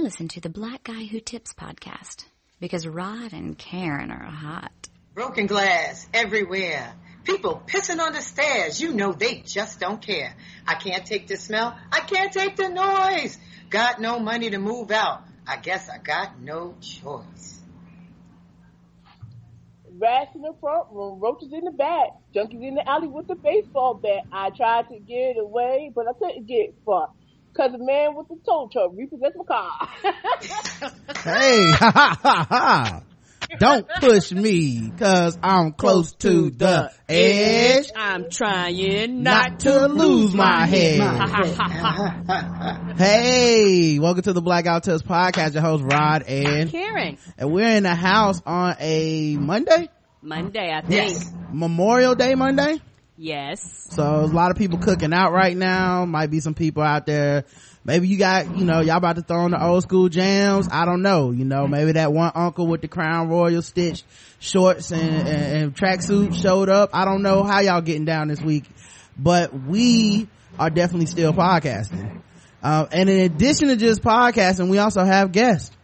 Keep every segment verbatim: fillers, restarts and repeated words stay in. I listen to the Black Guy Who Tips podcast because Rod and Karen are hot. Broken glass everywhere. People pissing on the stairs. You know they just don't care. I can't take the smell. I can't take the noise. Got no money to move out. I guess I got no choice. Rats in the front room, roaches in the back, junkies in the alley with the baseball bat. I tried to get away, but I couldn't get far. Because the man with the tow truck repossessed my car. Hey, ha ha ha ha. Don't push me, because I'm close to the edge. I'm trying not, not to lose my head. head. Hey, welcome to the Blackout Tips Podcast. Your host, Rod and Karen. And we're in the house on a Monday? Monday, I think. Yes. Memorial Day Monday? Yes. So a lot of people cooking out right now. Might be some people out there. Maybe you got, you know, y'all about to throw in the old school jams. I don't know. You know, maybe that one uncle with the Crown Royal stitched shorts and, and, and tracksuit showed up. I don't know how y'all getting down this week, but we are definitely still podcasting. Um, and in addition to just podcasting, we also have guests.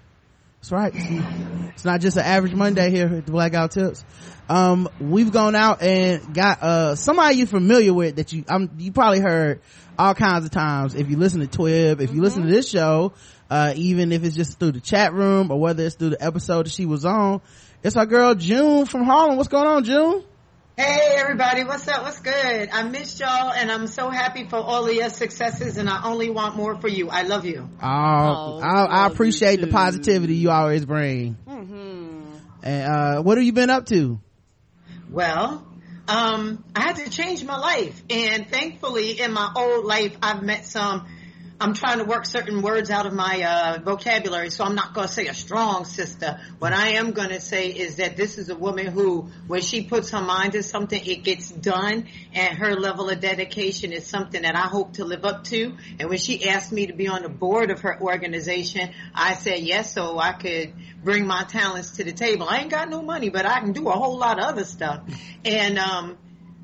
That's right. It's not just an average Monday here at the Blackout Tips. Um, we've gone out and got, uh, somebody you're familiar with that you, um, you probably heard all kinds of times. If you listen to Twib, if mm-hmm. you listen to this show, uh, even if it's just through the chat room or whether it's through the episode that she was on, it's our girl June from Harlem. What's going on, June? Hey everybody, what's up? What's good? I missed y'all and I'm so happy for all of your successes and I only want more for you. I love you. Oh, oh I, I appreciate the positivity you always bring. Mm-hmm. And, uh, what have you been up to? Well, um, I had to change my life and thankfully in my old life I've met some, I'm trying to work certain words out of my uh, vocabulary, so I'm not going to say a strong sister. What I am going to say is that this is a woman who, when she puts her mind to something, it gets done, and her level of dedication is something that I hope to live up to. And when she asked me to be on the board of her organization, I said yes, so I could bring my talents to the table. I ain't got no money, but I can do a whole lot of other stuff. And um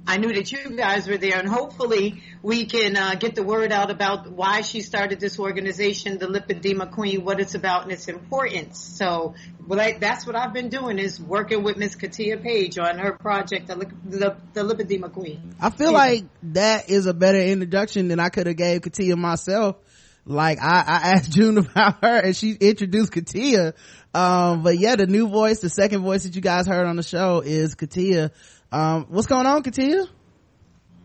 I knew that you guys were there, and hopefully we can uh, get the word out about why she started this organization, the Lipedema Queen, what it's about and its importance. So well, I, that's what I've been doing is working with Miss Katia Page on her project, the, the, the Lipedema Queen. I feel yeah. like that is a better introduction than I could have gave Katia myself. Like I, I asked June about her and she introduced Katia. Um, but yeah, the new voice, the second voice that you guys heard on the show is Katia. Um, what's going on, Katia?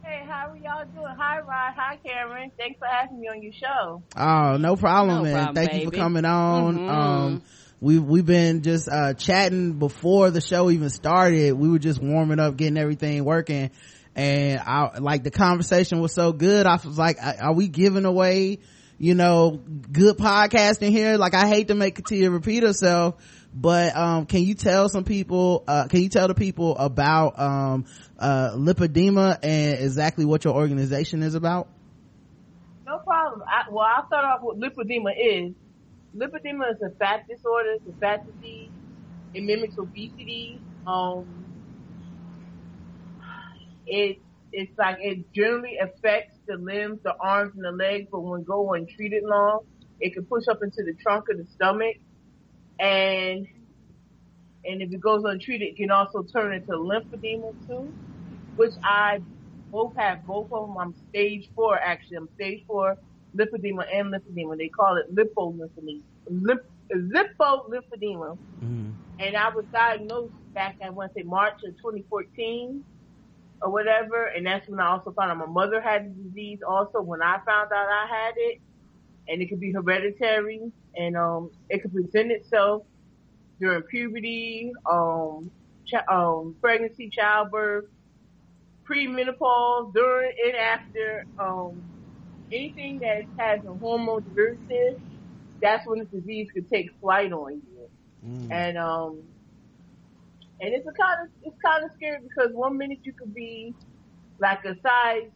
Hey, how are y'all doing? Hi, Rod. Hi, Karen. Thanks for having me on your show. Oh, no problem, no man. Problem, Thank baby. you for coming on. Mm-hmm. Um, we, we've been just, uh, chatting before the show even started. We were just warming up, getting everything working. And I, like, the conversation was so good. I was like, are we giving away, you know, good podcasting here? Like, I hate to make Katia repeat herself. But, um, can you tell some people, uh, can you tell the people about, um, uh, lipedema and exactly what your organization is about? No problem. I, well, I'll start off with lipedema is. Lipedema is a fat disorder. It's a fat disease. It mimics obesity. Um, it, it's like, it generally affects the limbs, the arms, and the legs, but when go untreated long, it can push up into the trunk of the stomach. And, and if it goes untreated, it can also turn into lymphedema too, which I both have both of them. I'm stage four, actually. I'm stage four lipedema and lymphedema. They call it lipolipedema, lip, lipolipedema. Mm-hmm. And I was diagnosed back, I want to say March of twenty fourteen or whatever. And that's when I also found out my mother had the disease also when I found out I had it. And it could be hereditary, and um, it could present itself during puberty, um, ch- um, pregnancy, childbirth, premenopause, during and after. Um, anything that has a hormone derivative, that's when the disease could take flight on you. Mm. And um, and it's a kind of it's kind of scary because one minute you could be like a size.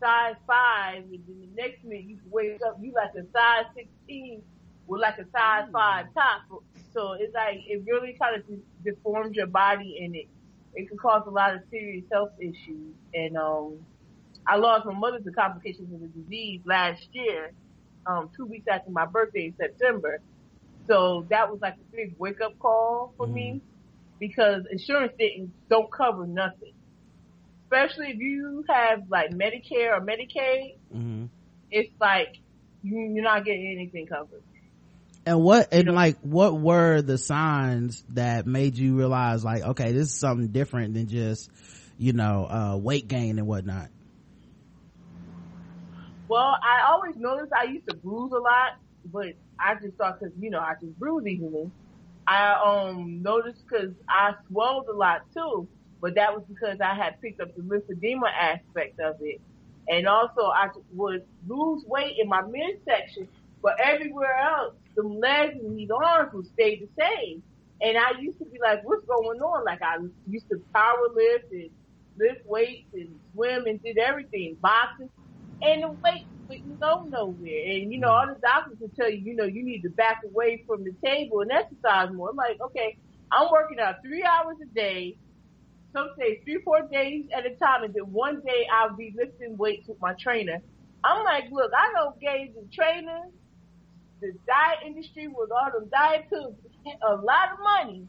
size five, and then the next minute you wake up, you like a size sixteen with like a size five top. So it's like, it really kind of deforms your body and it, it can cause a lot of serious health issues. And, um, I lost my mother to complications of the disease last year, um, two weeks after my birthday in September. So that was like a big wake up call for mm-hmm. me, because insurance didn't don't cover nothing. Especially if you have like Medicare or Medicaid, mm-hmm. it's like you, you're not getting anything covered. And what and you know? Like, what were the signs that made you realize like, okay, this is something different than just, you know, uh, weight gain and whatnot? Well, I always noticed I used to bruise a lot, but I just thought because, you know, I just bruise easily. I um noticed because I swelled a lot too, but that was because I had picked up the lymphedema aspect of it. And also I would lose weight in my midsection, but everywhere else, the legs and these arms would stay the same. And I used to be like, what's going on? Like, I used to power lift and lift weights and swim and did everything, boxing. And the weight wouldn't go nowhere. And, you know, all the doctors would tell you, you know, you need to back away from the table and exercise more. I'm like, okay, I'm working out three hours a day, some days, three, four days at a time. And then one day I'll be lifting weights with my trainer. I'm like, look, I don't gauge the trainer, the diet industry with all them diet pills, a lot of money.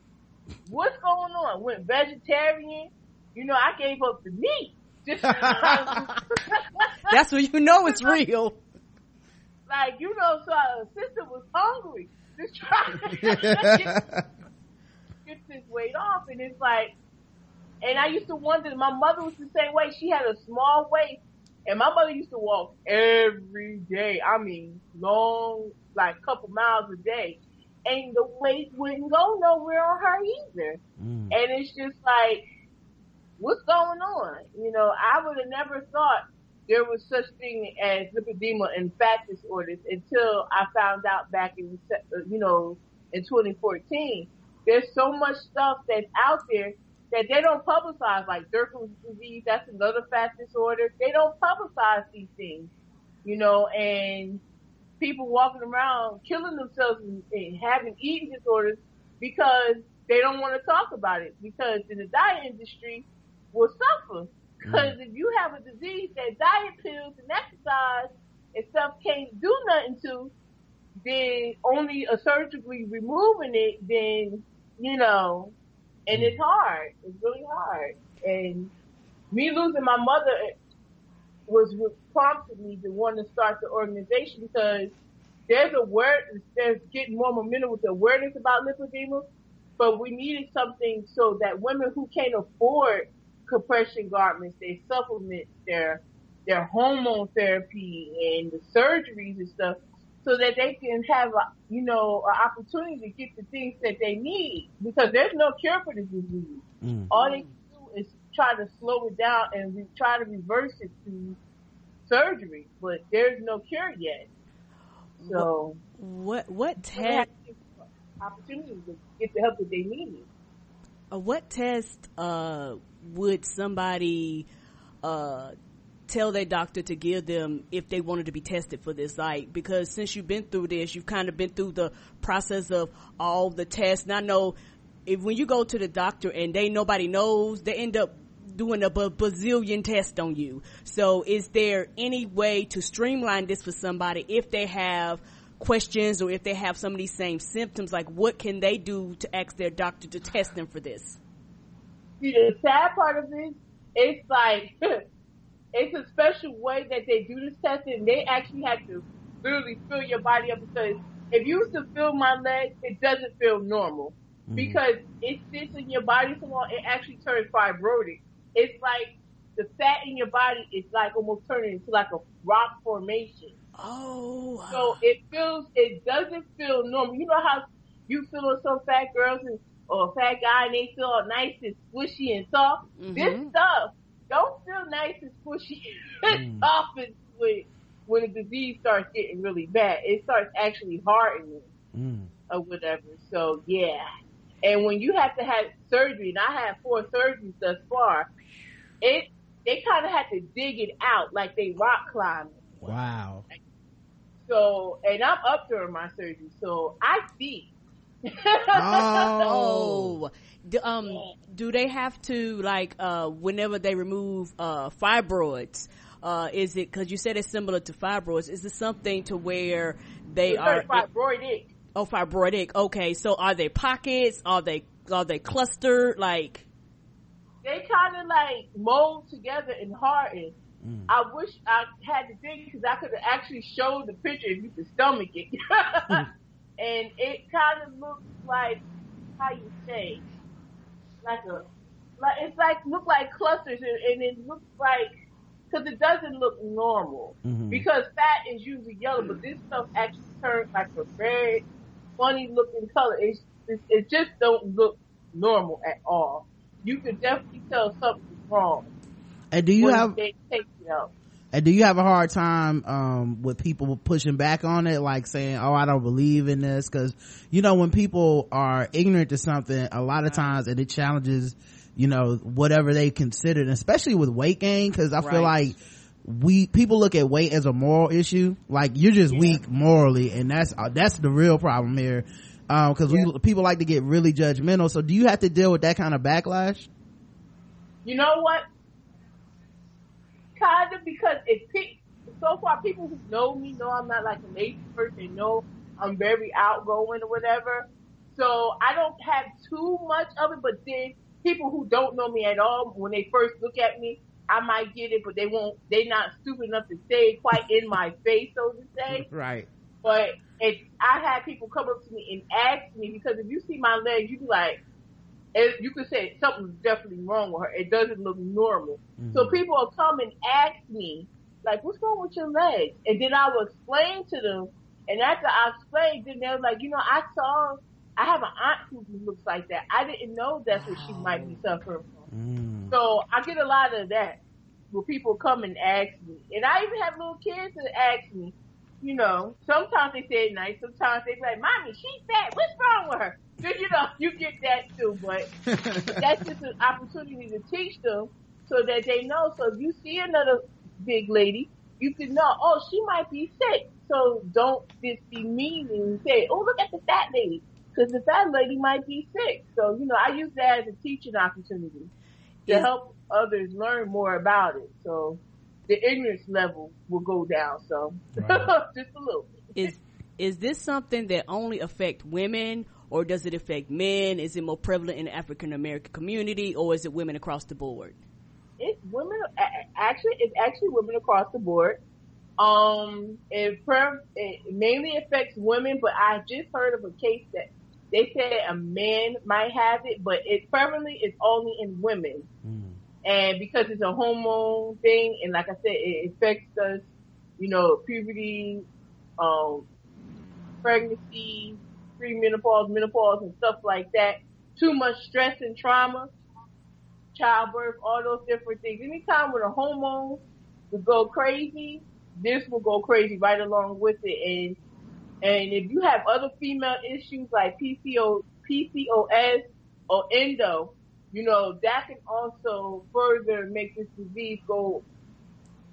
What's going on? Went vegetarian. You know, I gave up the meat. That's when you know it's real. Like, you know, so our sister was hungry. Just trying to get, get this weight off. And it's like, and I used to wonder, my mother was the same way. She had a small waist. And my mother used to walk every day. I mean, long, like couple miles a day. And the weight wouldn't go nowhere on her either. Mm. And it's just like, what's going on? You know, I would have never thought there was such thing as lipedema and fat disorders until I found out back in, you know, in twenty fourteen. There's so much stuff that's out there that they don't publicize, like Dercum's disease. That's another fat disorder. They don't publicize these things, you know, and people walking around killing themselves and, and having eating disorders because they don't want to talk about it, because in the diet industry, will suffer, because mm. if you have a disease that diet pills and exercise and stuff can't do nothing to, then only a surgically removing it, then, you know, and it's hard. It's really hard. And me losing my mother was what prompted me to want to start the organization, because there's a word, there's getting more momentum with the awareness about lipedema, but we needed something so that women who can't afford compression garments, their supplements, their their hormone therapy and the surgeries and stuff, so that they can have a, you know, an opportunity to get the things that they need, because there's no cure for this disease. Mm. All they can do is try to slow it down and re- try to reverse it through surgery, but there's no cure yet. So what what test opportunities to get the help that they need? Uh, what test uh would somebody uh tell their doctor to give them if they wanted to be tested for this? Like, because since you've been through this, you've kind of been through the process of all the tests. And I know if when you go to the doctor and they nobody knows, they end up doing a b- bazillion tests on you. So is there any way to streamline this for somebody if they have questions or if they have some of these same symptoms? Like, what can they do to ask their doctor to test them for this? See, the sad part of it, it's like, it's a special way that they do this testing. They actually have to literally fill your body up, because if you used to feel my leg, it doesn't feel normal, mm-hmm. because it sits in your body so long, it actually turns fibrotic. It's like the fat in your body is like almost turning into like a rock formation. Oh. So it feels, it doesn't feel normal. You know how you feel on some fat girls and or a fat guy and they feel all nice and squishy and soft. Mm-hmm. This stuff don't feel nice and squishy and mm. soft and sweet when the disease starts getting really bad. It starts actually hardening mm. or whatever. So yeah. And when you have to have surgery, and I had four surgeries thus far, it they kind of had to dig it out like they rock climbing. Wow. So, and I'm up during my surgery, so I see. Oh. Do, um, do they have to, like, uh, whenever they remove uh, fibroids, uh, is it, because you said it's similar to fibroids, is it something to where they it's are... fibroidic. Oh, fibrotic. Okay, so are they pockets? Are they are they clustered? Like they kind of like mold together and harden. Mm. I wish I had the thing because I could have actually showed the picture if you could stomach it. Mm. And it kind of looks like, how you say, like a, like it's like look like clusters, and, and it looks like, because it doesn't look normal, mm-hmm. because fat is usually yellow, but this stuff actually turns like a very funny looking color. It's, it's, it just don't look normal at all. You can definitely tell something's wrong. And do you have? They take it out. And do you have a hard time um with people pushing back on it, like saying, oh, I don't believe in this? Because, you know, when people are ignorant to something, a lot of times, and it challenges, you know, whatever they considered, especially with weight gain, because I right. feel like we people look at weight as a moral issue. Like, you're just yeah. weak morally, and that's uh, that's the real problem here, um because yeah. we people like to get really judgmental. So do you have to deal with that kind of backlash? You know what, kind of, because it picked, so far people who know me know I'm not like an expert. They know I'm very outgoing or whatever, so I don't have too much of it. But then people who don't know me at all, when they first look at me, I might get it, but they won't, they're not stupid enough to say it quite in my face, so to say. Right. But if I had people come up to me and ask me, because if you see my legs, you'd be like, It, you could say something's definitely wrong with her. It doesn't look normal. Mm-hmm. So people will come and ask me, like, what's wrong with your legs? And then I will explain to them. And after I explained, then they're like, you know, I saw, I have an aunt who looks like that. I didn't know that's what she might be suffering from. Mm. So I get a lot of that where people come and ask me. And I even have little kids that ask me, you know, sometimes they say it nice. Sometimes they be like, mommy, she's fat. What's wrong with her? You know, you get that too, but that's just an opportunity to teach them so that they know. So if you see another big lady, you can know, oh, she might be sick. So don't just be mean and say, oh, look at the fat lady, because the fat lady might be sick. So, you know, I use that as a teaching opportunity to yeah. help others learn more about it. So the ignorance level will go down. So right. just a little bit. Is, is this something that only affect women, or does it affect men? Is it more prevalent in the African American community, or is it women across the board? It's women, actually, it's actually women across the board. Um, it, per, it mainly affects women, but I just heard of a case that they said a man might have it, but it prevalently is only in women. Mm. And because it's a hormone thing, and like I said, it affects us, you know, puberty, um, pregnancy, premenopause, menopause, and stuff like that. Too much stress and trauma, childbirth, all those different things. Anytime when a hormone would go crazy, this will go crazy right along with it. And and if you have other female issues like P C O, P C O S or endo, you know, that can also further make this disease go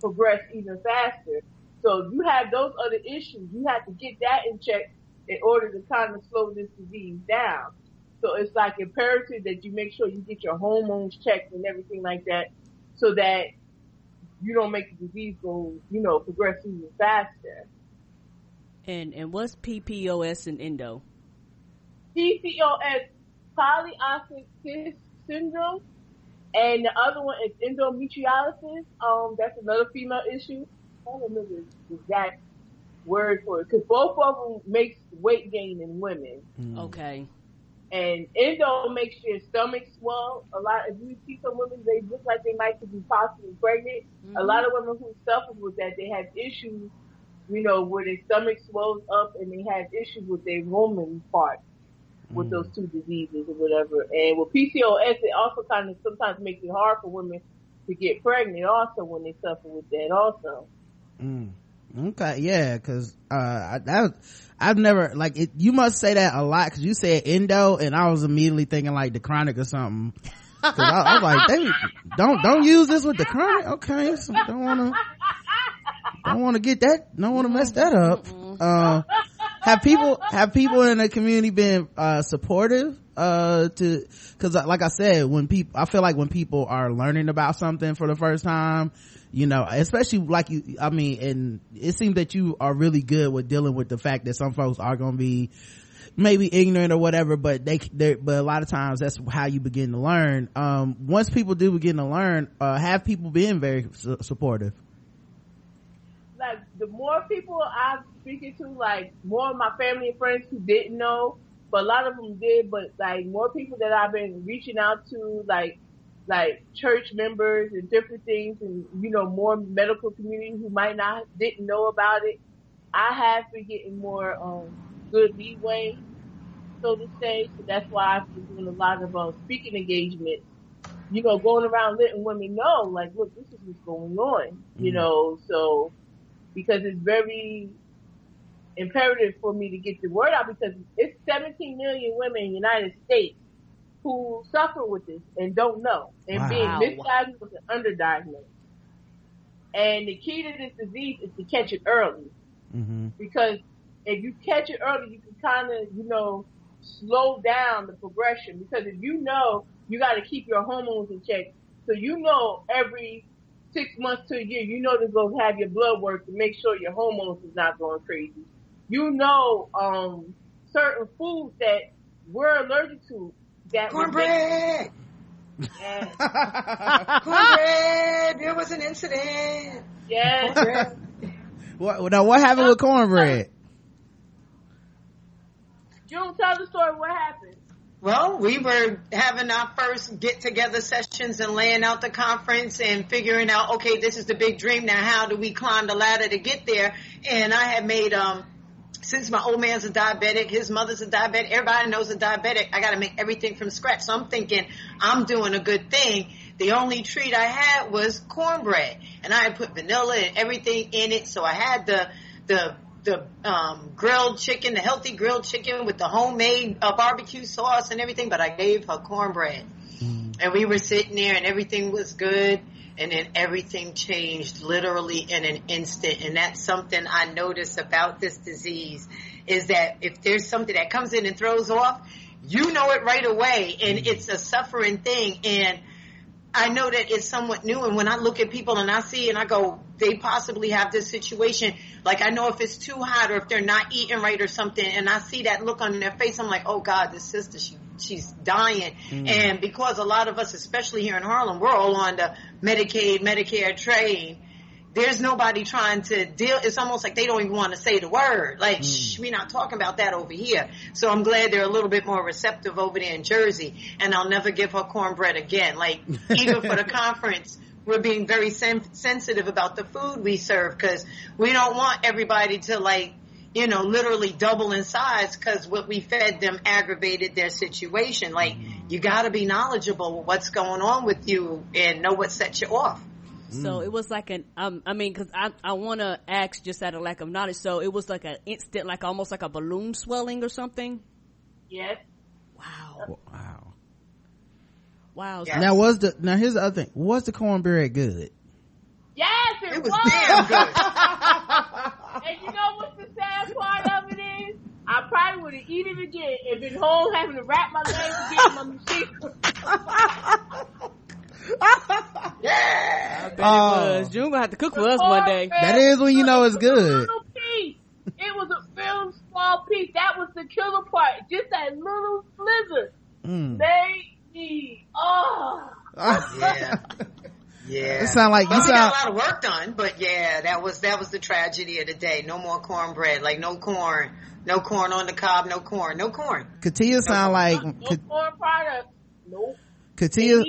progress even faster. So if you have those other issues, you have to get that in check in order to kind of slow this disease down. So it's like imperative that you make sure you get your hormones checked and everything like that, so that you don't make the disease go, you know, progress even faster. And and what's P C O S and endo? P C O S, polycystic syndrome, and the other one is endometriosis. Um, that's another female issue. I don't remember the exact word for it, because both of them makes weight gain in women. Mm. Okay. And endo makes your stomach swell. A lot, if you see some women, they look like they might be possibly pregnant. Mm-hmm. A lot of women who suffer with that, they have issues, you know, where their stomach swells up, and they have issues with their woman part with mm. those two diseases or whatever. And with P C O S, it also kind of sometimes makes it hard for women to get pregnant also when they suffer with that also. Mm. Okay, yeah, because uh that I've never, like, it, you must say that a lot, because you said endo, and I was immediately thinking like the chronic or something. Cause I, I was like, they don't don't use this with the chronic. Okay, so don't wanna don't wanna get that, don't wanna mess that up. Um, uh, have people have people in the community been uh supportive? uh to because like I said, when people I feel like when people are learning about something for the first time, you know, especially like you I mean, and it seems that you are really good with dealing with the fact that some folks are going to be maybe ignorant or whatever, but they, they but a lot of times that's how you begin to learn. Um, once people do begin to learn, uh, have people being very su- supportive. Like, the more people I'm speaking to, like, more of my family and friends who didn't know, but a lot of them did, but, like, more people that I've been reaching out to, like, like church members and different things and, you know, more medical community who might not, didn't know about it. I have been getting more, um, good leeway, so to say, so that's why I've been doing a lot of, uh, speaking engagements. You know, going around letting women know, like, look, this is what's going on, you mm-hmm. know, so, because it's very imperative for me to get the word out, because it's seventeen million women in the United States who suffer with this and don't know, and wow. being misdiagnosed and underdiagnosed. And the key to this disease is to catch it early. Mm-hmm. Because if you catch it early, you can kind of, you know, slow down the progression. Because if you know, you got to keep your hormones in check. So you know every six months to a year, you know to go have your blood work to make sure your hormones is not going crazy. You know um certain foods that we're allergic to. That cornbread! Yes. Cornbread! There was an incident! Yes. What, now, what happened with cornbread? June, tell the story. What happened? Well, we were having our first get-together sessions and laying out the conference and figuring out, okay, this is the big dream. Now, how do we climb the ladder to get there? And I had made, um, since my old man's a diabetic, his mother's a diabetic, everybody knows a diabetic, I got to make everything from scratch. So I'm thinking I'm doing a good thing. The only treat I had was cornbread. And I had put vanilla and everything in it. So I had the the the um grilled chicken, the healthy grilled chicken with the homemade uh, barbecue sauce and everything, but I gave her cornbread. Mm. And we were sitting there and everything was good, and then everything changed literally in an instant. And that's something I notice about this disease, is that if there's something that comes in and throws off, you know it right away, and it's a suffering thing. And I know that it's somewhat new, and when I look at people and I see and I go, they possibly have this situation, like I know if it's too hot or if they're not eating right or something, and I see that look on their face, I'm like, oh God, this sister, she she's dying. Mm. And because a lot of us, especially here in Harlem, we're all on the Medicaid, Medicare train, there's nobody trying to deal. It's almost like they don't even want to say the word. Like, mm. shh, we're not talking about that over here. So I'm glad they're a little bit more receptive over there in Jersey. And I'll never give her cornbread again. Like, even for the conference, we're being very sen- sensitive about the food we serve, because we don't want everybody to, like, you know, literally double in size, because what we fed them aggravated their situation. Like, you got to be knowledgeable with what's going on with you and know what sets you off. So it was like an, um, I mean, cause I, I want to ask just out of lack of knowledge. So it was like an instant, like almost like a balloon swelling or something. Yes. Wow. Wow. Wow. Yes. Now was the, now here's the other thing. Was the cornbread good? Yes, it, it was. was. Damn good. And you know what's the sad part of it is? I probably would have eaten it again and been home having to wrap my legs again my machine. Yeah, I bet uh, it was. June gonna have to cook for us one day. That is when you know it's good. It was a piece. It was a real small piece. That was the killer part. Just that little slither. Mm. Baby, oh yeah, yeah. It sound like you well, sound... got a lot of work done, but yeah, that was that was the tragedy of the day. No more cornbread. Like no corn, no corn on the cob. No corn, no corn. Katia no sound corn. like no, Kat... no corn product. Nope. Katia.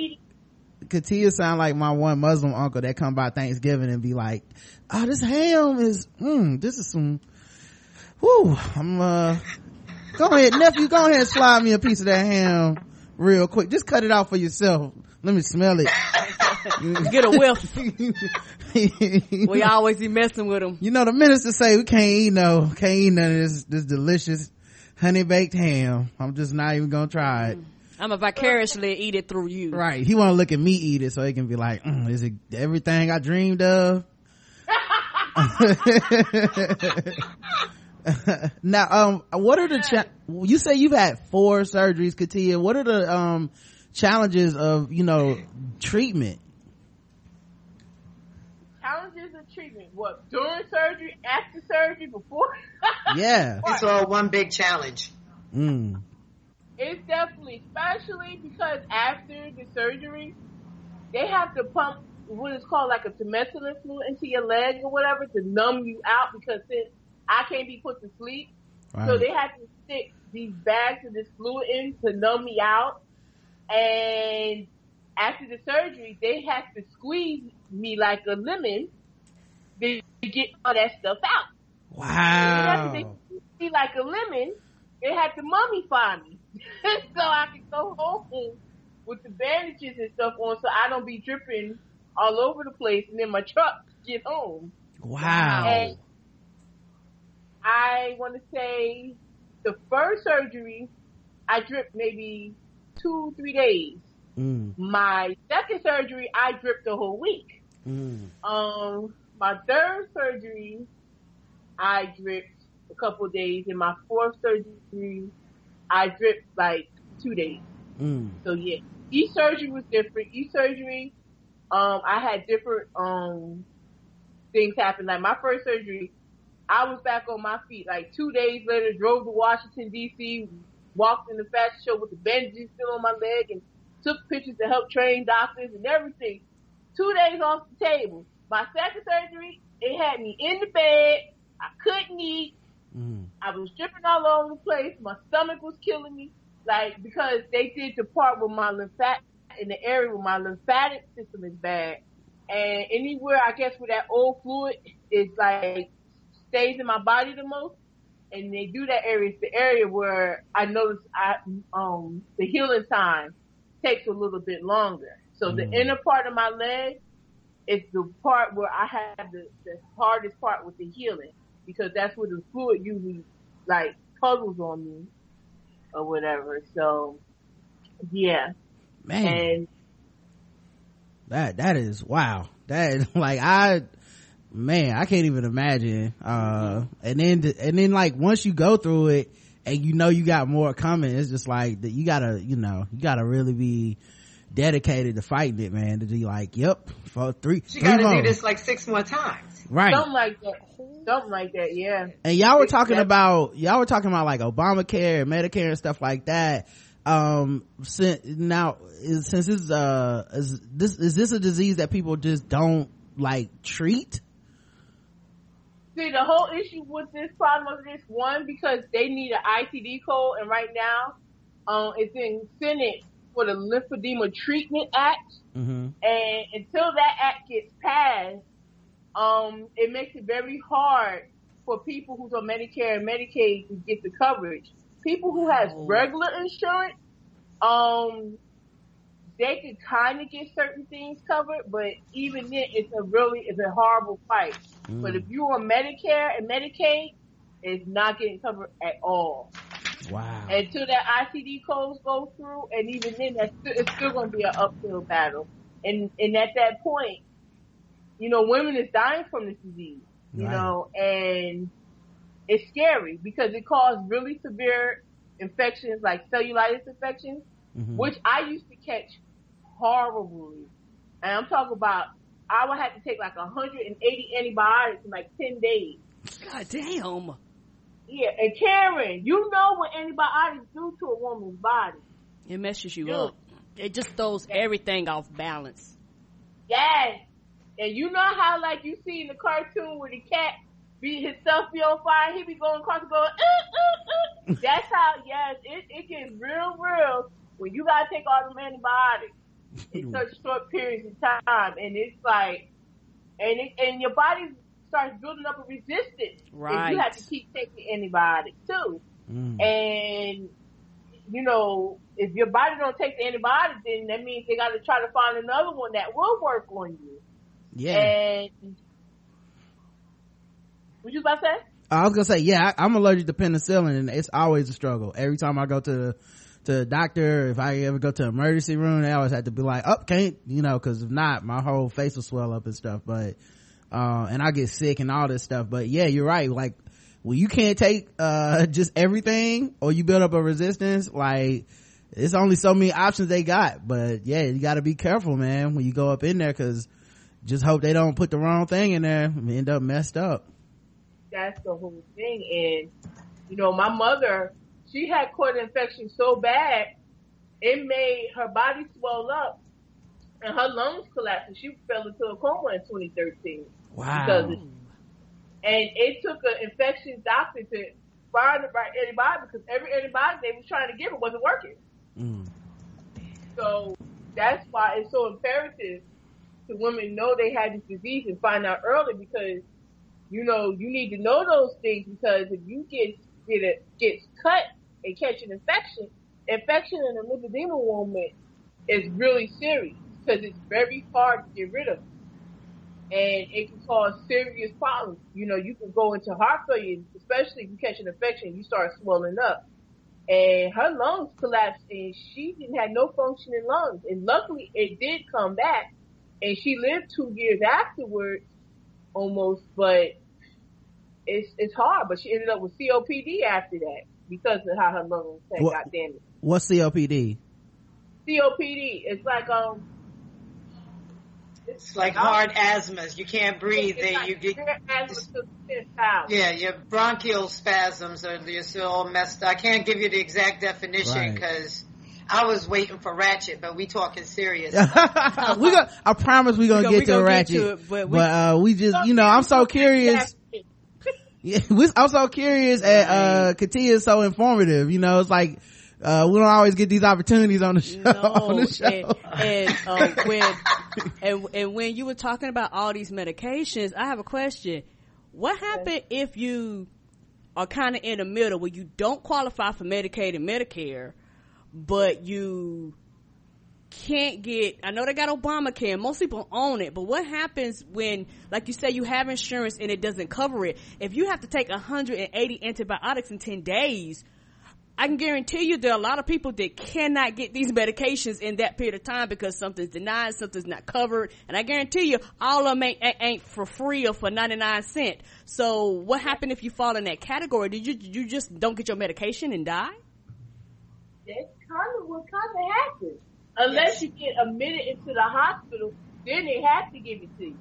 Katia sound like my one Muslim uncle that come by Thanksgiving and be like, oh, this ham is, mm, this is some, whoo, I'm, uh, go ahead, nephew, go ahead and slide me a piece of that ham real quick. Just cut it off for yourself. Let me smell it. Get a whiff. We always be messing with them. You know, the minister say we can't eat no, can't eat none of this, this delicious honey baked ham. I'm just not even going to try it. Mm. I'm a vicariously eat it through you. Right. He want to look at me eat it so he can be like, mm, is it everything I dreamed of? Now, um, what are the, cha- you say you've had four surgeries, Katia. What are the, um, challenges of, you know, treatment? Challenges of treatment? What, during surgery, after surgery, before? Yeah. It's all one big challenge. Mm. It's definitely, especially because after the surgery, they have to pump what is called like a temecula fluid into your leg or whatever to numb you out, because since I can't be put to sleep, right. So they have to stick these bags of this fluid in to numb me out. And after the surgery, they have to squeeze me like a lemon to get all that stuff out. Wow. They have to squeeze me like a lemon. They had to mummify me so I could go home with the bandages and stuff on, so I don't be dripping all over the place and then my truck get home. Wow. And I want to say the first surgery, I dripped maybe two, three days. Mm. My second surgery, I dripped the whole week. Mm. Um, my third surgery, I dripped a couple days. In my fourth surgery, I dripped like two days. Mm. So yeah, each surgery was different. Each surgery, um, I had different um things happen. Like my first surgery, I was back on my feet like two days later. Drove to Washington D C, walked in the fashion show with the bandages still on my leg, and took pictures to help train doctors and everything. Two days off the table. My second surgery, it had me in the bed. I couldn't eat. Mm. I was dripping all over the place. My stomach was killing me, like, because they did the part with my lymphatic, in the area where my lymphatic system is bad, and anywhere I guess where that old fluid is like stays in my body the most, and they do that area. It's the area where I noticed I um the healing time takes a little bit longer. So mm. the inner part of my leg is the part where I have the, the hardest part with the healing, because that's where the fluid usually like puzzles on me or whatever. So yeah, man, and that that is wow. That is like I man I can't even imagine. Uh and then and then like once you go through it and you know you got more coming, it's just like that you gotta you know you gotta really be dedicated to fighting it, man, to be like, yep, for three she three gotta months. Do this like six more times, right? Something like that something like that. Yeah, and y'all were talking That's- about y'all were talking about like Obamacare and Medicare and stuff like that. Um since now is, since this uh is this is this a disease that people just don't like treat? See, the whole issue with this problem of this one, because they need an I T D code, and right now um it's in Senate for the Lymphedema Treatment Act. Mm-hmm. And until that act gets passed, um, it makes it very hard for people who's on Medicare and Medicaid to get the coverage. People who has oh. regular insurance, um, they could kind of get certain things covered, but even then, it's a really, it's a horrible fight. Mm. But if you're on Medicare and Medicaid, it's not getting covered at all. Wow. Until that I C D codes go through, and even then, that's st- it's still going to be an uphill battle. And and at that point, you know, women is dying from this disease, you right. know, and it's scary because it causes really severe infections like cellulitis infections, mm-hmm. which I used to catch horribly. And I'm talking about, I would have to take like one hundred eighty antibiotics in like ten days. God damn. Yeah, and Karen, you know what antibiotics do to a woman's body. It messes you Dude. up. It just throws everything off balance. Yes. And you know how, like, you see in the cartoon where the cat be himself be on fire, he be going across the board, uh, uh, uh. That's how, yes, it, it gets real, real when you gotta take all them antibiotics in such short periods of time. And it's like, and it, and your body starts building up a resistance. Right. And you have to keep taking antibiotics too. Mm. And, you know, if your body don't take the antibiotics, then that means they gotta try to find another one that will work on you. Yeah. And what you about to say? I was gonna say, yeah, I, I'm allergic to penicillin, and it's always a struggle. Every time I go to to the doctor, if I ever go to the emergency room, they always have to be like, "Up, oh, can't," you know, because if not, my whole face will swell up and stuff. But uh, and I get sick and all this stuff. But yeah, you're right. Like, well, you can't take uh just everything, or you build up a resistance. Like, it's only so many options they got. But yeah, you got to be careful, man, when you go up in there, because just hope they don't put the wrong thing in there and end up messed up. That's the whole thing. And, you know, my mother, she had caught an infection so bad, it made her body swell up and her lungs collapsed, and she fell into a coma in twenty thirteen. Wow. Because it, and it took an infection doctor to find the right antibiotic, because every antibiotic they was trying to give her wasn't working. Mm. So that's why it's so imperative to women know they had this disease and find out early, because, you know, you need to know those things, because if you get get a, gets cut and catch an infection, infection in a lymphedema woman is really serious, because it's very hard to get rid of. And it can cause serious problems. You know, you can go into heart failure, especially if you catch an infection, you start swelling up. And her lungs collapsed, and she didn't have no functioning lungs. And luckily, it did come back, and she lived two years afterwards, almost. But it's it's hard. But she ended up with C O P D after that because of how her lungs had what, got damaged. What's C O P D? C O P D. It's like um, it's like hard um, asthma. You can't breathe. It's like you get asthma to yeah, your bronchial spasms are you're so all messed up. I can't give you the exact definition because. Right. I was waiting for ratchet, but we talking serious. we gonna, I promise we gonna, we gonna get to gonna ratchet, get to it, but, we, but uh, we just, you know, I'm so curious. Yeah, I'm so curious at uh, Katia is so informative. You know, it's like uh, we don't always get these opportunities on the show. No, on the show. And, and, uh, when, and and when you were talking about all these medications, I have a question. What happened if you are kind of in the middle where you don't qualify for Medicaid and Medicare? But you can't get, I know they got Obamacare, most people own it, but what happens when, like you say, you have insurance and it doesn't cover it? If you have to take one hundred eighty antibiotics in ten days, I can guarantee you there are a lot of people that cannot get these medications in that period of time because something's denied, something's not covered, and I guarantee you all of them ain't, ain't for free or for ninety-nine cents. So what happened if you fall in that category? Did you, you just don't get your medication and die? Yes. Kind of what kind of happens. Unless yes. you get admitted into the hospital, then they have to give it to you.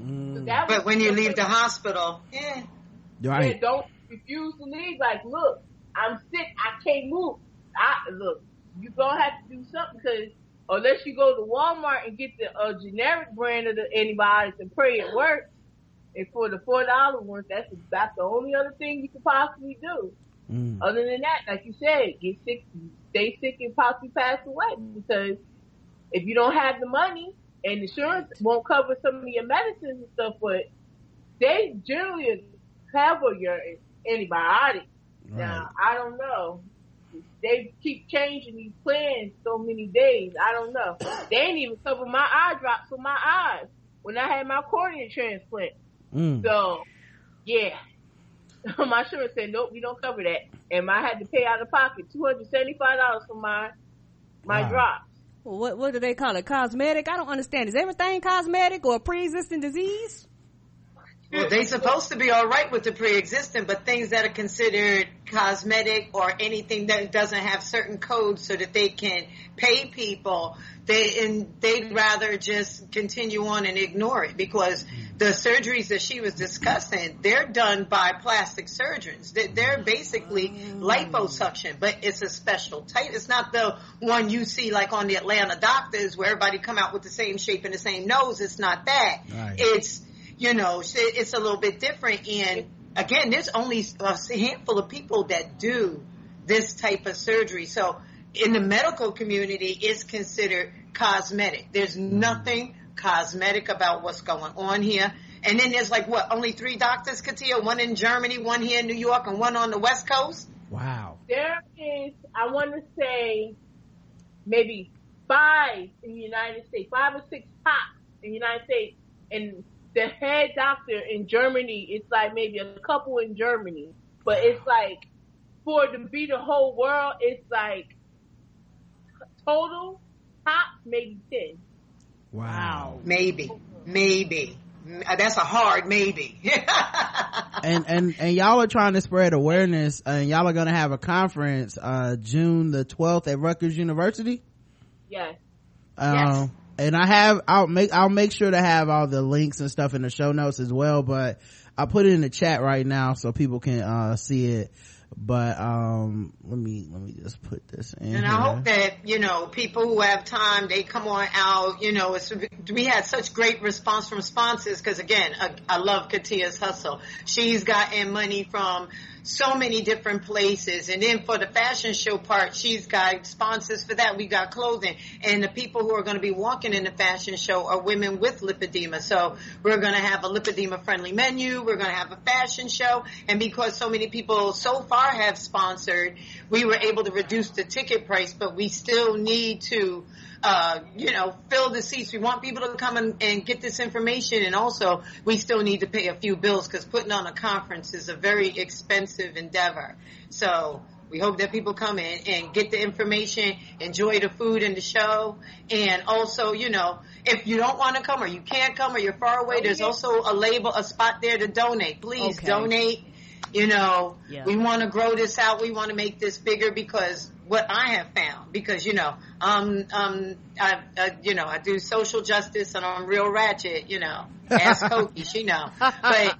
Mm. So that but when you leave the hospital, yeah. Right. yeah, don't refuse to leave. Like, look, I'm sick. I can't move. I look, you're gonna have to do something, because unless you go to Walmart and get the uh, generic brand of the antibiotics and pray it works, and for the four dollar ones, that's about the only other thing you could possibly do. Mm. Other than that, like you said, get sick, stay sick, and possibly pass away. Because if you don't have the money, and insurance won't cover some of your medicines and stuff, but they generally cover your antibiotics. Right. Now, I don't know. They keep changing these plans so many days. I don't know. They ain't even cover my eye drops for my eyes when I had my cornea transplant. Mm. So, yeah. My insurance said, nope, we don't cover that. And I had to pay out of pocket two hundred seventy-five dollars for my my wow. drops. What what do they call it? Cosmetic? I don't understand. Is everything cosmetic or pre-existing disease? Well, they're supposed to be all right with the pre-existing, but things that are considered cosmetic or anything that doesn't have certain codes so that they can pay people, they and they'd rather just continue on and ignore it, because the surgeries that she was discussing, they're done by plastic surgeons. They're basically liposuction, but it's a special type. It's not the one you see like on the Atlanta doctors where everybody come out with the same shape and the same nose. It's not that. Right. It's You know, it's a little bit different. And again, there's only a handful of people that do this type of surgery. So in the medical community, it's considered cosmetic. There's nothing cosmetic about what's going on here. And then there's like, what, only three doctors, Katia? One in Germany, one here in New York, and one on the West Coast? Wow. There is, I want to say, maybe five in the United States, five or six tops in the United States. And the head doctor in Germany, it's like maybe a couple in Germany, but it's like for to be the whole world, it's like total top maybe ten. Wow, maybe, maybe that's a hard maybe. and and and y'all are trying to spread awareness, and y'all are going to have a conference uh June the twelfth at Rutgers University. Yes. Um, yes. And I have, I'll make, I'll make sure to have all the links and stuff in the show notes as well, but I put it in the chat right now so people can, uh, see it. But um, let me let me just put this in. And here. I hope that, you know, people who have time, they come on out. You know, it's, we had such great response from sponsors because, again, I, I love Katia's hustle. She's gotten money from so many different places. And then for the fashion show part, she's got sponsors for that. We got clothing. And the people who are going to be walking in the fashion show are women with lipedema. So we're going to have a lipedema-friendly menu. We're going to have a fashion show. And because so many people so far have sponsored, we were able to reduce the ticket price, but we still need to, uh, you know, fill the seats. We want people to come and, and get this information. And also, we still need to pay a few bills because putting on a conference is a very expensive endeavor. So we hope that people come in and get the information, enjoy the food and the show. And also, you know, if you don't want to come or you can't come or you're far away, there's also a label, a spot there to donate. Please okay. donate. You know, yeah. we want to grow this out. We want to make this bigger because what I have found, because, you know, um, um, I, I, you know, I do social justice and I'm real ratchet, you know, ask Koki, she know. But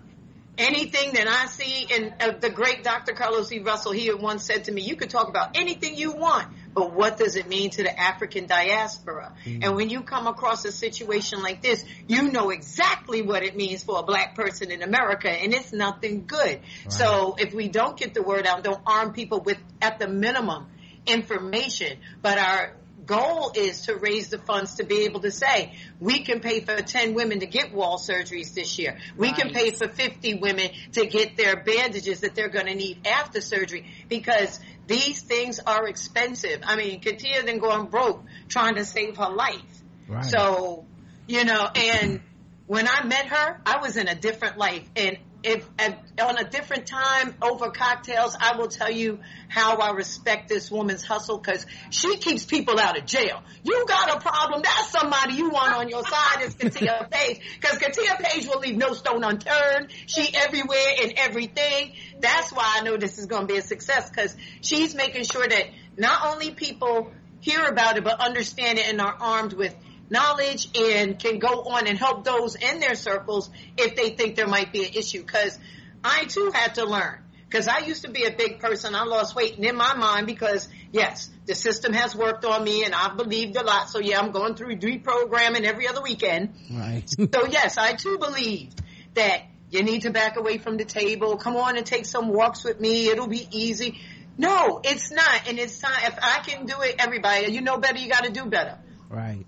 anything that I see, and uh, the great Doctor Carlos E. Russell, he had once said to me, you could talk about anything you want, but what does it mean to the African diaspora? Mm-hmm. And when you come across a situation like this, you know exactly what it means for a black person in America, and it's nothing good. Right. So if we don't get the word out, don't arm people with, at the minimum, information, but our goal is to raise the funds to be able to say we can pay for ten women to get wall surgeries this year. We right. can pay for fifty women to get their bandages that they're going to need after surgery because these things are expensive. I mean, Katia then going broke trying to save her life. Right. So, you know, and when I met her, I was in a different life. And if, if on a different time over cocktails, I will tell you how I respect this woman's hustle because she keeps people out of jail. You got a problem, that's somebody you want on your side is Katia Page because Katia Page will leave no stone unturned. She everywhere and everything. That's why I know this is going to be a success because she's making sure that not only people hear about it but understand it and are armed with knowledge and can go on and help those in their circles if they think there might be an issue. Because I too had to learn. Because I used to be a big person. I lost weight. And in my mind, because yes, the system has worked on me and I've believed a lot. So yeah, I'm going through deprogramming every other weekend. Right. So yes, I too believed that you need to back away from the table. Come on and take some walks with me. It'll be easy. No, it's not. And it's time. If I can do it, everybody, you know better, you got to do better. Right.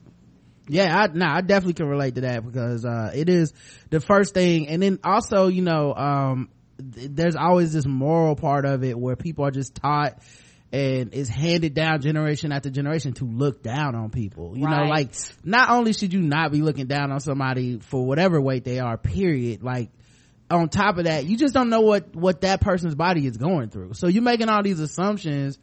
Yeah, I, nah, I definitely can relate to that because, uh, it is the first thing. And then also, you know, um, th- there's always this moral part of it where people are just taught and it's handed down generation after generation to look down on people. You right. know, like not only should you not be looking down on somebody for whatever weight they are, period. Like on top of that, you just don't know what, what that person's body is going through. So you're making all these assumptions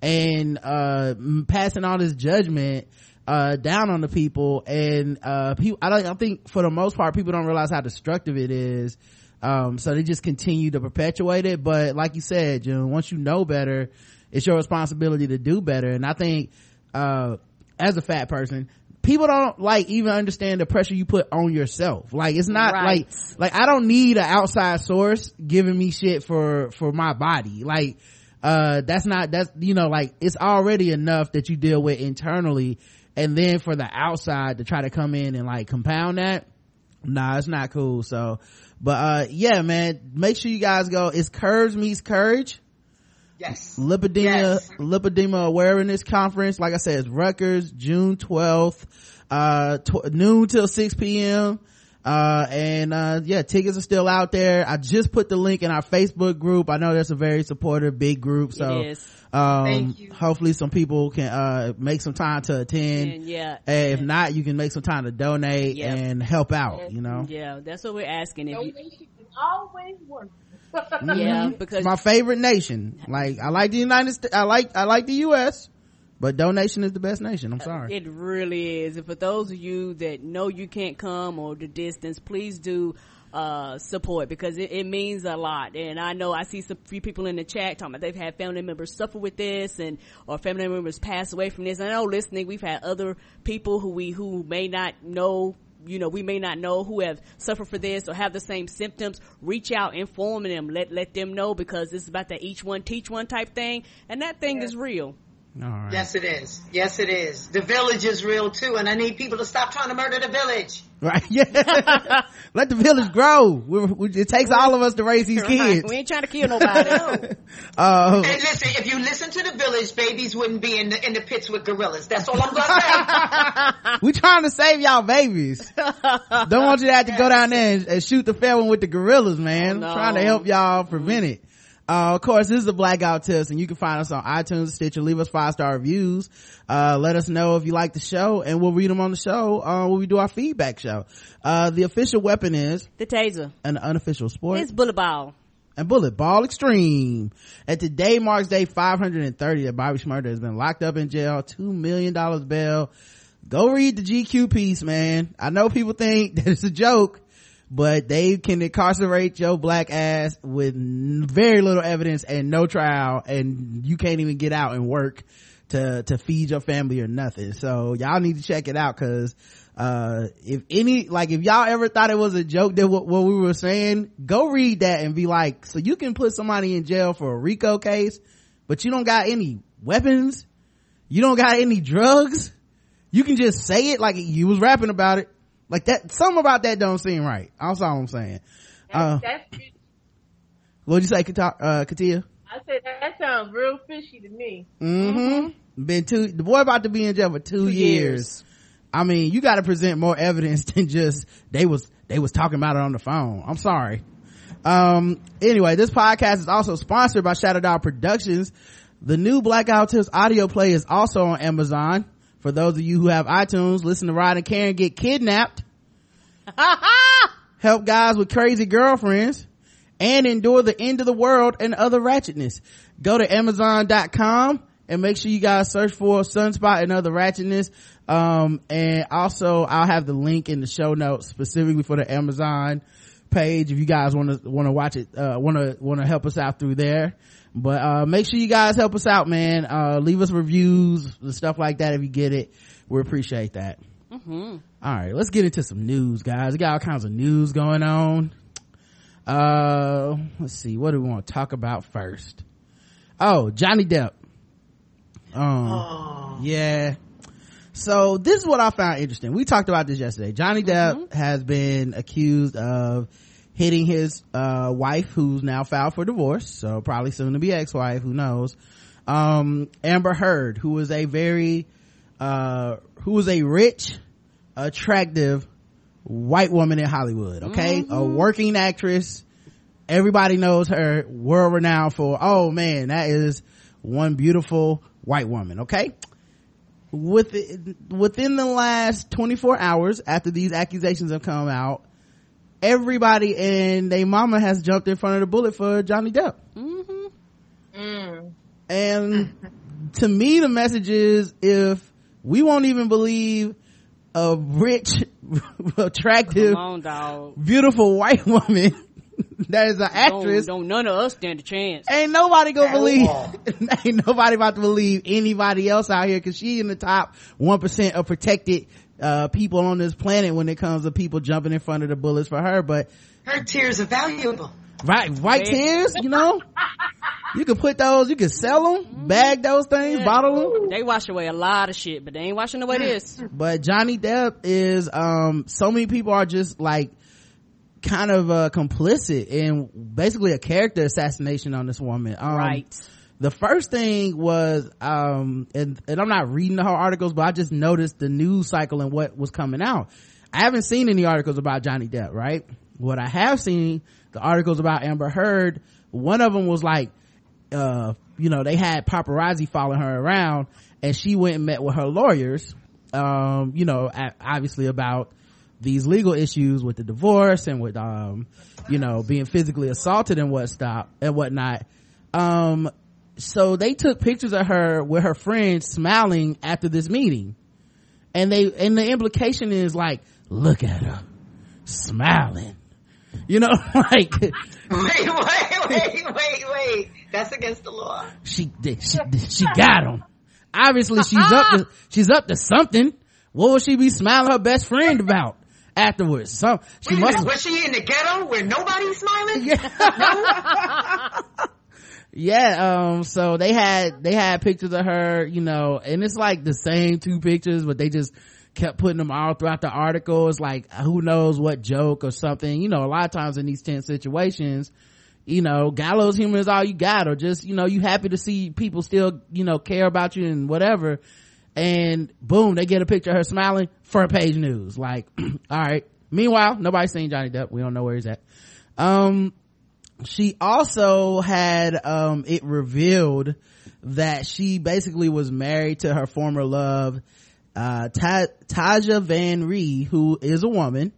and, uh, passing all this judgment uh down on the people and uh people I don't I think for the most part people don't realize how destructive it is, um so they just continue to perpetuate it. But like you said, June, once you know better, it's your responsibility to do better. And I think uh as a fat person, people don't like even understand the pressure you put on yourself. Like it's not right. like like I don't need an outside source giving me shit for for my body. Like uh that's not that's you know like it's already enough that you deal with internally. And then for the outside to try to come in and like compound that, nah, it's not cool. So, but, uh, yeah, man, make sure you guys go. It's Curves Meets Courage. Yes. Lipedema, yes. Lipedema Awareness Conference. Like I said, it's Rutgers, June twelfth, uh, tw- noon till six p.m. Uh, and, uh, yeah, tickets are still out there. I just put the link in our Facebook group. I know that's a very supportive, big group. So, it is. um, Thank you. Hopefully some people can, uh, make some time to attend. And yeah. And if yeah. not, you can make some time to donate yep. and help out, yes. you know? Yeah, that's what we're asking. If donation you- is always worth it. Yeah, because it's my favorite nation. Like, I like the United States. I like, I like the U S. But donation is the best nation. I'm sorry. It really is. And for those of you that know you can't come or the distance, please do uh support because it, it means a lot. And I know I see some few people in the chat talking about they've had family members suffer with this and or family members pass away from this. I know listening, we've had other people who we who may not know you know, we may not know who have suffered for this or have the same symptoms, reach out, inform them, let let them know, because this is about that each one teach one type thing, and that thing yeah. is real. All right. Yes, it is. Yes, it is. The village is real too, and I need people to stop trying to murder the village. Right? Yeah. Let the village grow. We're, we, it takes all of us to raise these kids. Right. We ain't trying to kill nobody. No. Uh, and listen, if you listen to the village, babies wouldn't be in the in the pits with gorillas. That's all I'm gonna say. We're trying to save y'all babies. Don't want you to have to yes. go down there and, and shoot the fair one with the gorillas, man. Oh, no. I'm trying to help y'all prevent it. Uh, of course, this is the Blackout Tips, and you can find us on iTunes, Stitcher. Leave us five-star reviews. Uh, let us know if you like the show, and we'll read them on the show uh, when we do our feedback show. Uh, the official weapon is... the taser. An unofficial sport. It's bullet ball. And bullet ball extreme. And today marks day five hundred thirty that Bobby Shmurda has been locked up in jail, two million dollars bail. Go read the G Q piece, man. I know people think that it's a joke, but they can incarcerate your black ass with very little evidence and no trial, and you can't even get out and work to to feed your family or nothing. So y'all need to check it out, because uh if any like if y'all ever thought it was a joke that what, what we were saying, go read that and be like, so you can put somebody in jail for a RICO case, but you don't got any weapons, you don't got any drugs, you can just say it like you was rapping about it. Like that, something about that don't seem right. That's all I'm saying. Uh, that's, that's what'd you say, uh, Katia? I said that sounds real fishy to me. Mm-hmm. mm-hmm. Been two. The boy about to be in jail for two, two years. years. I mean, you got to present more evidence than just they was they was talking about it on the phone. I'm sorry. Um. Anyway, this podcast is also sponsored by Shadow Doll Out Productions. The new Blackout Tips audio play is also on Amazon. For those of you who have iTunes, listen to Rod and Karen get kidnapped, help guys with crazy girlfriends, and endure the end of the world and other ratchetness. Go to amazon dot com and make sure you guys search for Sunspot and Other Ratchetness. Um, and also I'll have the link in the show notes specifically for the Amazon page if you guys want to want to watch it, uh want to want to help us out through there. But uh make sure you guys help us out, man. Uh leave us reviews and stuff like that if you get it. We appreciate that. Mm-hmm. All right, let's get into some news, guys. We got all kinds of news going on. Uh let's see, what do we want to talk about first? Oh, Johnny Depp. Um oh. Yeah. So this is what I found interesting. We talked about this yesterday. Johnny Depp mm-hmm. has been accused of hitting his uh wife, who's now filed for divorce, so probably soon to be ex-wife, who knows, um Amber Heard, who was a very uh who was a rich, attractive white woman in Hollywood, okay? Mm-hmm. A working actress, everybody knows her, world renowned for, oh man, that is one beautiful white woman, okay? With within the last twenty-four hours after these accusations have come out, everybody and they mama has jumped in front of the bullet for Johnny Depp. Mm-hmm. Mm. And to me, the message is, if we won't even believe a rich, attractive, on, beautiful white woman that is an actress, don't, don't none of us stand a chance. Ain't nobody gonna believe. Ain't nobody about to believe anybody else out here, because she in the top one percent of protected uh people on this planet when it comes to people jumping in front of the bullets for her. But her tears are valuable, right? White yeah. tears, you know. You can put those, you can sell them, bag those things, yeah. bottle them. They wash away a lot of shit, but they ain't washing away this. But Johnny Depp is um so many people are just like kind of uh complicit in basically a character assassination on this woman. Um, right. The first thing was, um, and, and I'm not reading the whole articles, but I just noticed the news cycle and what was coming out. I haven't seen any articles about Johnny Depp, right? What I have seen, the articles about Amber Heard, one of them was like, uh, you know, they had paparazzi following her around, and she went and met with her lawyers, um, you know, obviously about these legal issues with the divorce and with, um, you know, being physically assaulted and what stop and whatnot. Um, so they took pictures of her with her friends smiling after this meeting, and they and the implication is like, look at her smiling, you know, like wait wait wait wait wait that's against the law. She she, she got him, obviously. She's up to, she's up to something. What would she be smiling her best friend about? afterwards. So she must have, was she in the ghetto where nobody's smiling? Yeah. No? Yeah, um so they had they had pictures of her, you know, and it's like the same two pictures, but they just kept putting them all throughout the article. It's like, who knows what joke or something, you know. A lot of times in these tense situations, you know, gallows humor is all you got, or just, you know, you happy to see people still, you know, care about you and whatever, and boom, they get a picture of her smiling, front page news, like all right. Meanwhile, nobody's seen Johnny Depp. We don't know where he's at. um She also had, um, it revealed that she basically was married to her former love, uh, Ta- Taja Van Ree, who is a woman.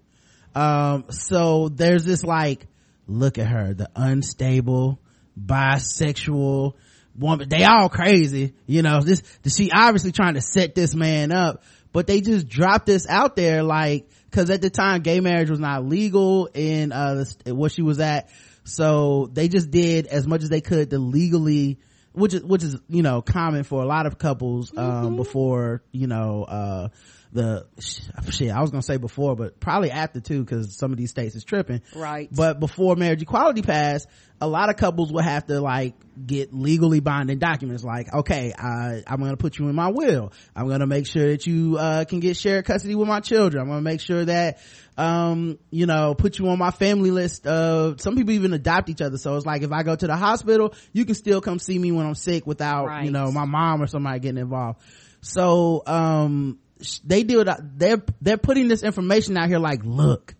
Um, so there's this like, look at her, the unstable, bisexual woman. They all crazy, you know, this, she obviously trying to set this man up, but they just dropped this out there, like, cause at the time gay marriage was not legal in, uh, what she was at. So they just did as much as they could to legally, which is, which is, you know, common for a lot of couples, um, mm-hmm. before, you know, uh, the shit, I was going to say before, but probably after too, cause some of these states is tripping. Right. But before marriage equality passed, a lot of couples would have to like get legally binding documents. Like, okay, I, I'm going to put you in my will. I'm going to make sure that you, uh, can get shared custody with my children. I'm going to make sure that, um you know, put you on my family list. Uh some people even adopt each other, so it's like, if I go to the hospital, you can still come see me when I'm sick without right. you know, my mom or somebody getting involved. So um they do it, they're they're putting this information out here like, look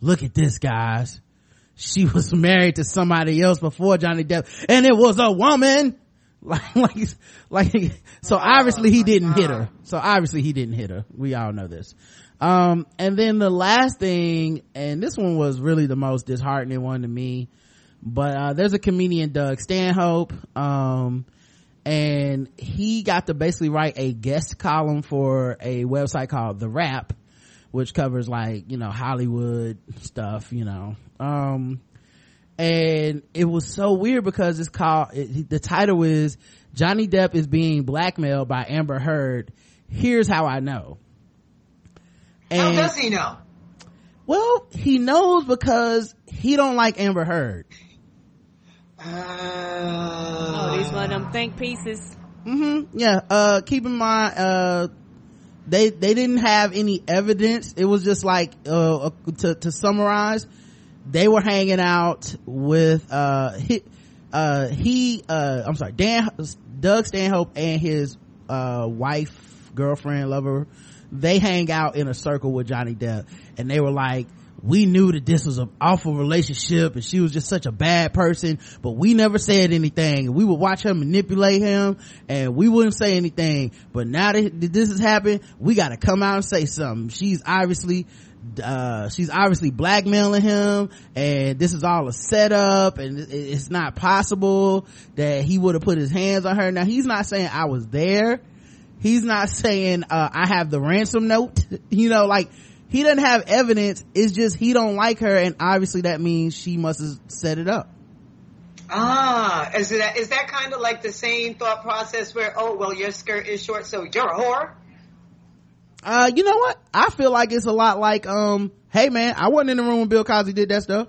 look at this, guys, she was married to somebody else before Johnny Depp, and it was a woman. like like like so obviously he didn't hit her so obviously he didn't hit her we all know this. Um and then the last thing, and this one was really the most disheartening one to me, but uh there's a comedian, Doug Stanhope, um and he got to basically write a guest column for a website called The Rap, which covers like, you know, Hollywood stuff, you know. Um and it was so weird because it's called it, the title is Johnny Depp is being blackmailed by Amber Heard, here's how I know. And, how does he know? Well, he knows because he don't like Amber Heard. Uh, oh, these one of them think pieces. Mm-hmm. Yeah. Uh, keep in mind, uh, they they didn't have any evidence. It was just like, uh, to to summarize, they were hanging out with uh he uh he uh I'm sorry, Dan Doug Stanhope and his uh wife, girlfriend, lover. They hang out in a circle with Johnny Depp, and they were like, we knew that this was an awful relationship and she was just such a bad person, but we never said anything. We would watch her manipulate him and we wouldn't say anything, but now that this has happened, we got to come out and say something. She's obviously uh she's obviously blackmailing him, and this is all a setup, and it's not possible that he would have put his hands on her. Now, he's not saying I was there. He's not saying, uh, I have the ransom note, you know, like, he doesn't have evidence. It's just he don't like her, and obviously that means she must have set it up. Ah, is that, is that kind of like the same thought process where, oh, well, your skirt is short, so you're a whore? Uh, you know what? I feel like it's a lot like, um, hey man, I wasn't in the room when Bill Cosby did that stuff.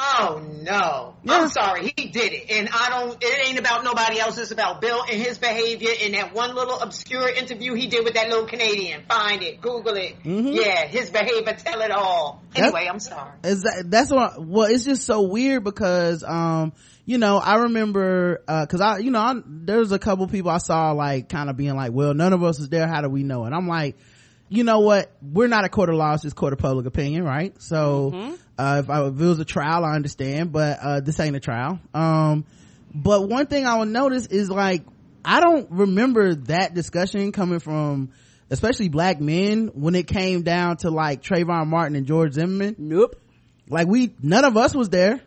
Oh no, yeah. I'm sorry, he did it, and I don't, it ain't about nobody else, it's about Bill and his behavior in that one little obscure interview he did with that little Canadian. Find it, Google it. Mm-hmm. Yeah, his behavior tell it all. Anyway, that's, I'm sorry, is that, that's what I, well, it's just so weird because um you know, I remember uh because I, you know, I, there was a couple people I saw like kind of being like, well, none of us is there, how do we know? And I'm like, you know what, we're not a court of law, it's just court of public opinion, right? So mm-hmm. uh if, I, if it was a trial, I understand, but uh this ain't a trial. Um but one thing I would notice is like, I don't remember that discussion coming from especially black men when it came down to like Trayvon Martin and George Zimmerman. Nope. Like, we, none of us was there,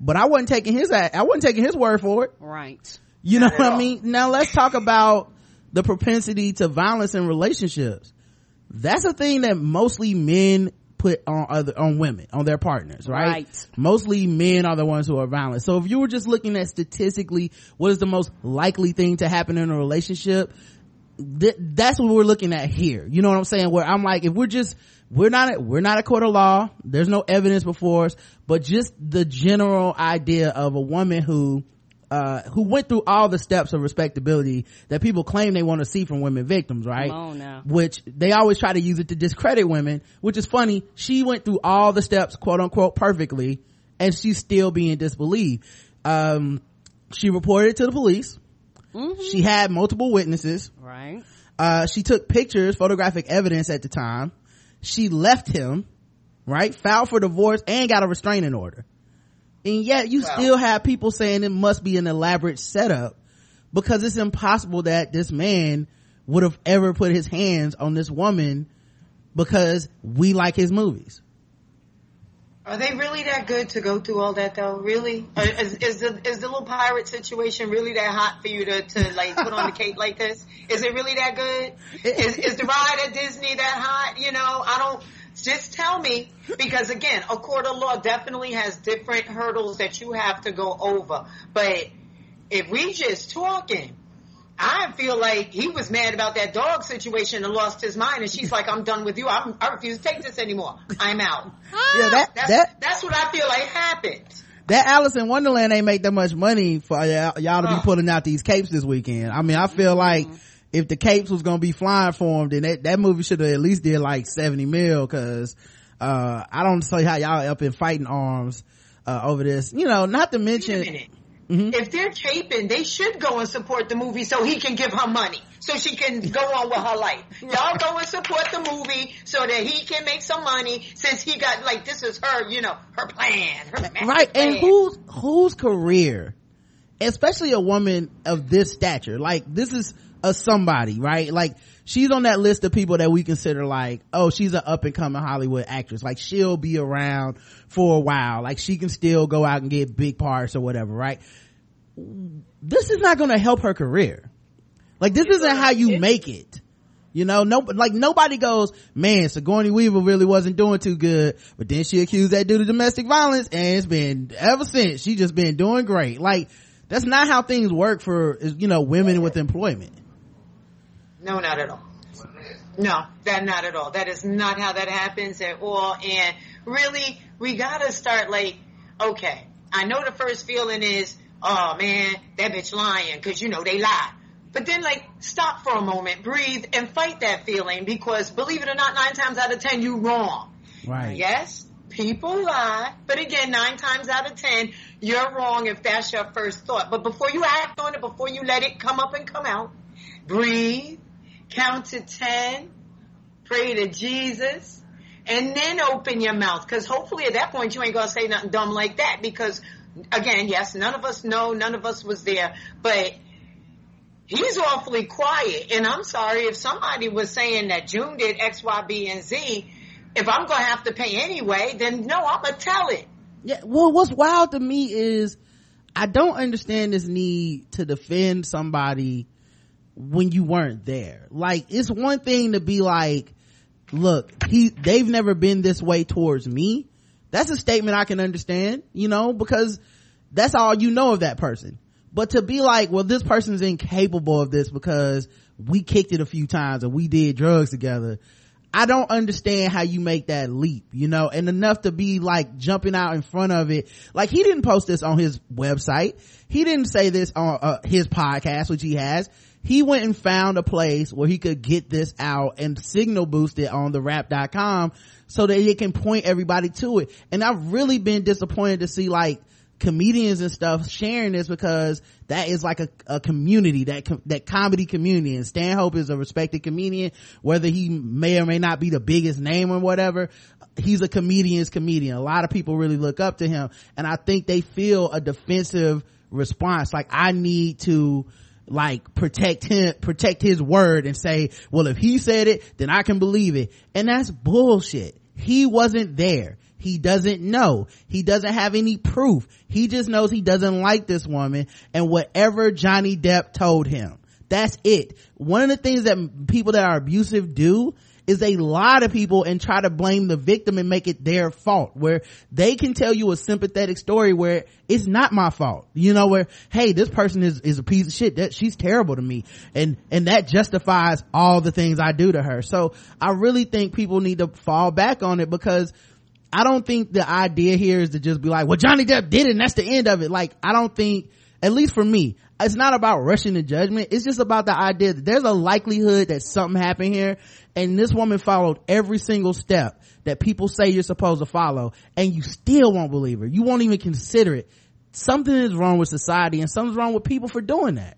but I wasn't taking his I wasn't taking his word for it, right? You know, not what I mean? Now let's talk about the propensity to violence in relationships. That's a thing that mostly men put on other, on women, on their partners, right? Right. Mostly men are the ones who are violent. So if you were just looking at statistically what is the most likely thing to happen in a relationship, th- that's what we're looking at here. You know what I'm saying? Where I'm like, if we're just, we're not, we're not a court of law. There's no evidence before us, but just the general idea of a woman who, uh, who went through all the steps of respectability that people claim they want to see from women victims, right? Come on now. Which they always try to use it to discredit women, which is funny. She went through all the steps, quote unquote, perfectly, and she's still being disbelieved. Um, she reported to the police. Mm-hmm. She had multiple witnesses. Right. Uh, she took pictures, photographic evidence at the time. She left him, right? Filed for divorce and got a restraining order. And yet you wow. still have people saying it must be an elaborate setup, because it's impossible that this man would have ever put his hands on this woman because we like his movies. Are they really that good to go through all that though? Really? Is, is the is the little pirate situation really that hot for you to, to like put on the cape like this? Is it really that good? Is, is the ride at Disney that hot? You know, I don't. Just tell me, because again, a court of law definitely has different hurdles that you have to go over. But if we just talking, I feel like he was mad about that dog situation and lost his mind, and she's like, I'm done with you. I'm, I refuse to take this anymore. I'm out. Yeah, that, that's, that, that's what I feel like happened. That Alice in Wonderland ain't make that much money for y'all, y'all to be pulling out these capes this weekend. I mean, I feel like if the capes was going to be flying for him, then that, that movie should have at least did like seventy mil, because uh I don't see how y'all up in fighting arms uh over this, you know, not to mention mm-hmm. if they're caping, they should go and support the movie so he can give her money so she can go on with her life. Y'all go and support the movie so that he can make some money, since he got like, this is her, you know, her plan, her master right plan. And whose whose career, especially a woman of this stature, like this is a somebody, right? Like she's on that list of people that we consider like, oh, she's an up and coming Hollywood actress, like she'll be around for a while, like she can still go out and get big parts or whatever, right? This is not going to help her career. Like this isn't how you make it, you know? No, like nobody goes, man, Sigourney Weaver really wasn't doing too good, but then she accused that dude of domestic violence and it's been ever since, she just been doing great. Like that's not how things work for, you know, women with employment. No, not at all. No, that not at all. That is not how that happens at all. And really, we got to start like, okay, I know the first feeling is, oh, man, that bitch lying, because, you know, they lie. But then, like, stop for a moment, breathe, and fight that feeling, because, believe it or not, nine times out of ten, you wrong. Right. Yes, people lie. But, again, nine times out of ten, you're wrong if that's your first thought. But before you act on it, before you let it come up and come out, breathe. Count to ten, pray to Jesus, and then open your mouth. Because hopefully at that point you ain't going to say nothing dumb like that. Because, again, yes, none of us know, none of us was there. But he's awfully quiet. And I'm sorry, if somebody was saying that June did X, Y, B, and Z, if I'm going to have to pay anyway, then no, I'm going to tell it. Yeah. Well, what's wild to me is I don't understand this need to defend somebody when you weren't there. Like, it's one thing to be like, look, he they've never been this way towards me. That's a statement I can understand, you know, because that's all you know of that person. But to be like, well, this person's incapable of this because we kicked it a few times or we did drugs together, I don't understand how you make that leap, you know. And enough to be like jumping out in front of it. Like, he didn't post this on his website, he didn't say this on uh, his podcast, which he has. He went and found a place where he could get this out and signal boost it on the rap dot com so that it can point everybody to it. And I've really been disappointed to see like comedians and stuff sharing this, because that is like a, a community, that com- that comedy community. And Stanhope is a respected comedian, whether he may or may not be the biggest name or whatever. He's a comedian's comedian. A lot of people really look up to him, and I think they feel a defensive response. Like, I need to like protect him, protect his word, and say, well, if he said it, then I can believe it. And that's bullshit. He wasn't there. He doesn't know. He doesn't have any proof. He just knows he doesn't like this woman and whatever Johnny Depp told him. That's it. One of the things that people that are abusive do is they lie to people and try to blame the victim and make it their fault, where they can tell you a sympathetic story where it's not my fault, you know, where, hey, this person is is a piece of shit, that she's terrible to me, and and that justifies all the things I do to her. So I really think people need to fall back on it, because I don't think the idea here is to just be like, well, Johnny Depp did it and that's the end of it. Like, I don't think, at least for me, it's not about rushing to judgment. It's just about the idea that there's a likelihood that something happened here, and this woman followed every single step that people say you're supposed to follow, and you still won't believe her. You won't even consider it. Something is wrong with society, and something's wrong with people for doing that.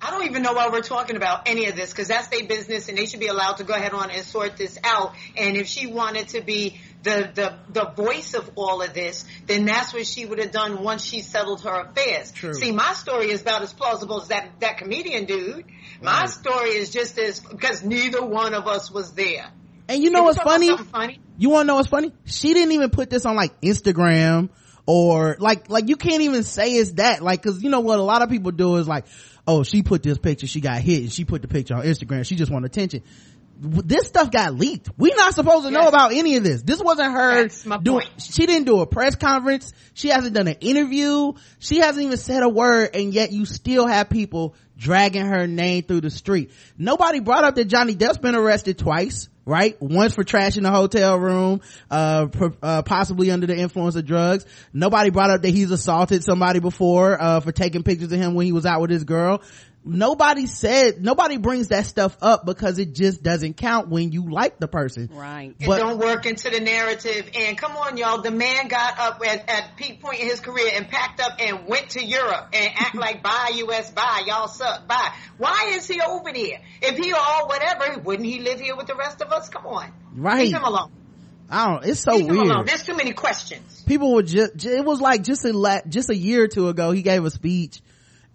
I don't even know why we're talking about any of this, because that's their business, and they should be allowed to go ahead on and sort this out. And if she wanted to be the the the voice of all of this, then that's what she would have done once she settled her affairs. True. See, my story is about as plausible as that, that comedian dude. My right. story is just as, because neither one of us was there. And you know what's funny? funny? You want to know what's funny? She didn't even put this on like Instagram or like, like you can't even say it's that. Like, cause you know what a lot of people do is like, oh, she put this picture, she got hit, and she put the picture on Instagram, she just want attention. This stuff got leaked. We're not supposed to yes. know about any of this. This wasn't her doing. Point. She didn't do a press conference. She hasn't done an interview. She hasn't even said a word, and yet you still have people dragging her name through the street. Nobody brought up that Johnny Depp's been arrested twice, right? Once for trashing a hotel room, uh, per, uh possibly under the influence of drugs. Nobody brought up that he's assaulted somebody before uh for taking pictures of him when he was out with his girl. Nobody said, nobody brings that stuff up because it just doesn't count when you like the person. Right. It don't work into the narrative. And come on, y'all, the man got up at, at peak point in his career and packed up and went to Europe and act like bye U S, bye, y'all suck, bye. Why is he over there? If he all whatever, wouldn't he live here with the rest of us? Come on. Right. Leave him alone. I don't, it's so Leave weird. Him alone. There's too many questions. People would just, it was like just a, just a year or two ago, he gave a speech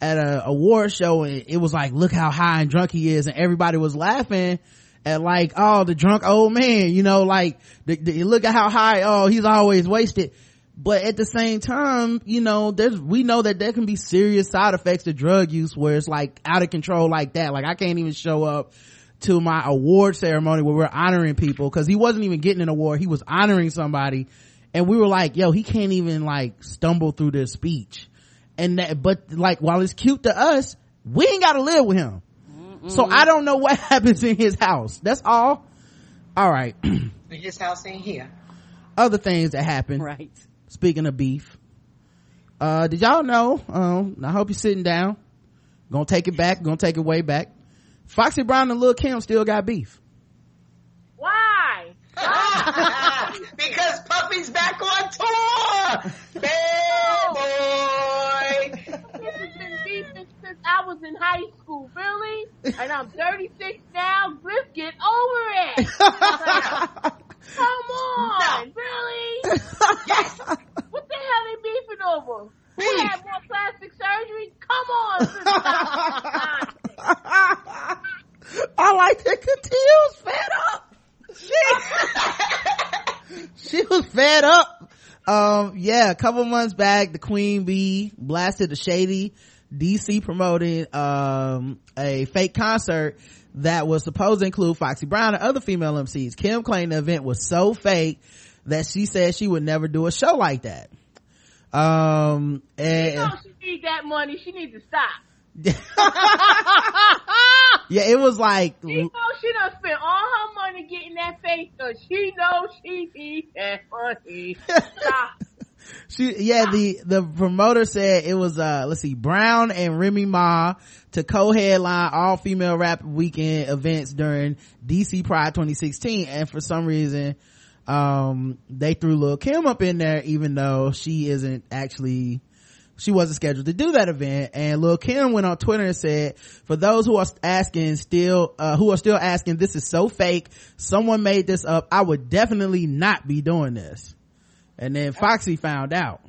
at a award show, and it was like, look how high and drunk he is, and everybody was laughing at like, oh, the drunk old man, you know, like the, the, look at how high, oh, he's always wasted. But at the same time, you know, there's, we know that there can be serious side effects to drug use where it's like out of control like that. Like, I can't even show up to my award ceremony where we're honoring people, because he wasn't even getting an award, he was honoring somebody, and we were like, yo, he can't even like stumble through this speech. And that, but like, while it's cute to us, we ain't gotta live with him. Mm-mm. So I don't know what happens in his house. That's all. All right. His house ain't here. Other things that happen. Right. Speaking of beef, uh, did y'all know? Um, I hope you're sitting down. Gonna take it back. Gonna take it way back. Foxy Brown and Lil Kim still got beef. Why? Because Puffy's back on tour. Bad boy. This has been beef since, since I was in high school, really? And I'm thirty-six now. Let's get over it. Like, come on, no. Really? Yes. What the hell are they beefing over? Beef. We had more plastic surgery? Come on. I like that Katia's fed up. She, she was fed up. Um, yeah, a couple months back, the Queen Bee blasted the shady D C promoted um, a fake concert that was supposed to include Foxy Brown and other female M Cs. Kim claimed the event was so fake that she said she would never do a show like that. Um, and, you know, she needs that money. She needs to stop. Yeah, it was like, she knows she done spent all her money getting that face, so she knows she needs that money. Stop. She, yeah, Stop. the the promoter said it was uh let's see, Brown and Remy Ma to co-headline all female rap weekend events during D C Pride twenty sixteen, and for some reason um they threw Lil Kim up in there, even though she isn't actually. She wasn't scheduled to do that event. And Lil Kim went on Twitter and said, for those who are asking still, uh, who are still asking, this is so fake. Someone made this up. I would definitely not be doing this. And then Foxy found out.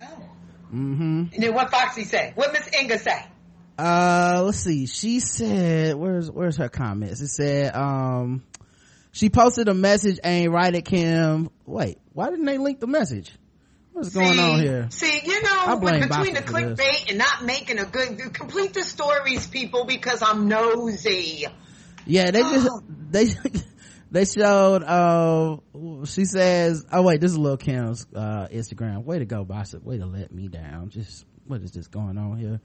Oh. Mm-hmm. And then what Foxy say? What Miss Inga say? Uh, let's see. She said, where's, where's her comments? It said, um, she posted a message aimed right at Kim. Wait, why didn't they link the message? What's see, going on here? See, you know, between the clickbait and not making a good, complete the stories, people, because I'm nosy. Yeah, they just oh. they they showed. Uh, she says, "Oh wait, this is Lil Kim's uh, Instagram. Way to go, Bossip. Way to let me down. Just what is this going on here?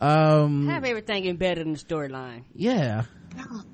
Um, Have everything embedded in the storyline. Yeah."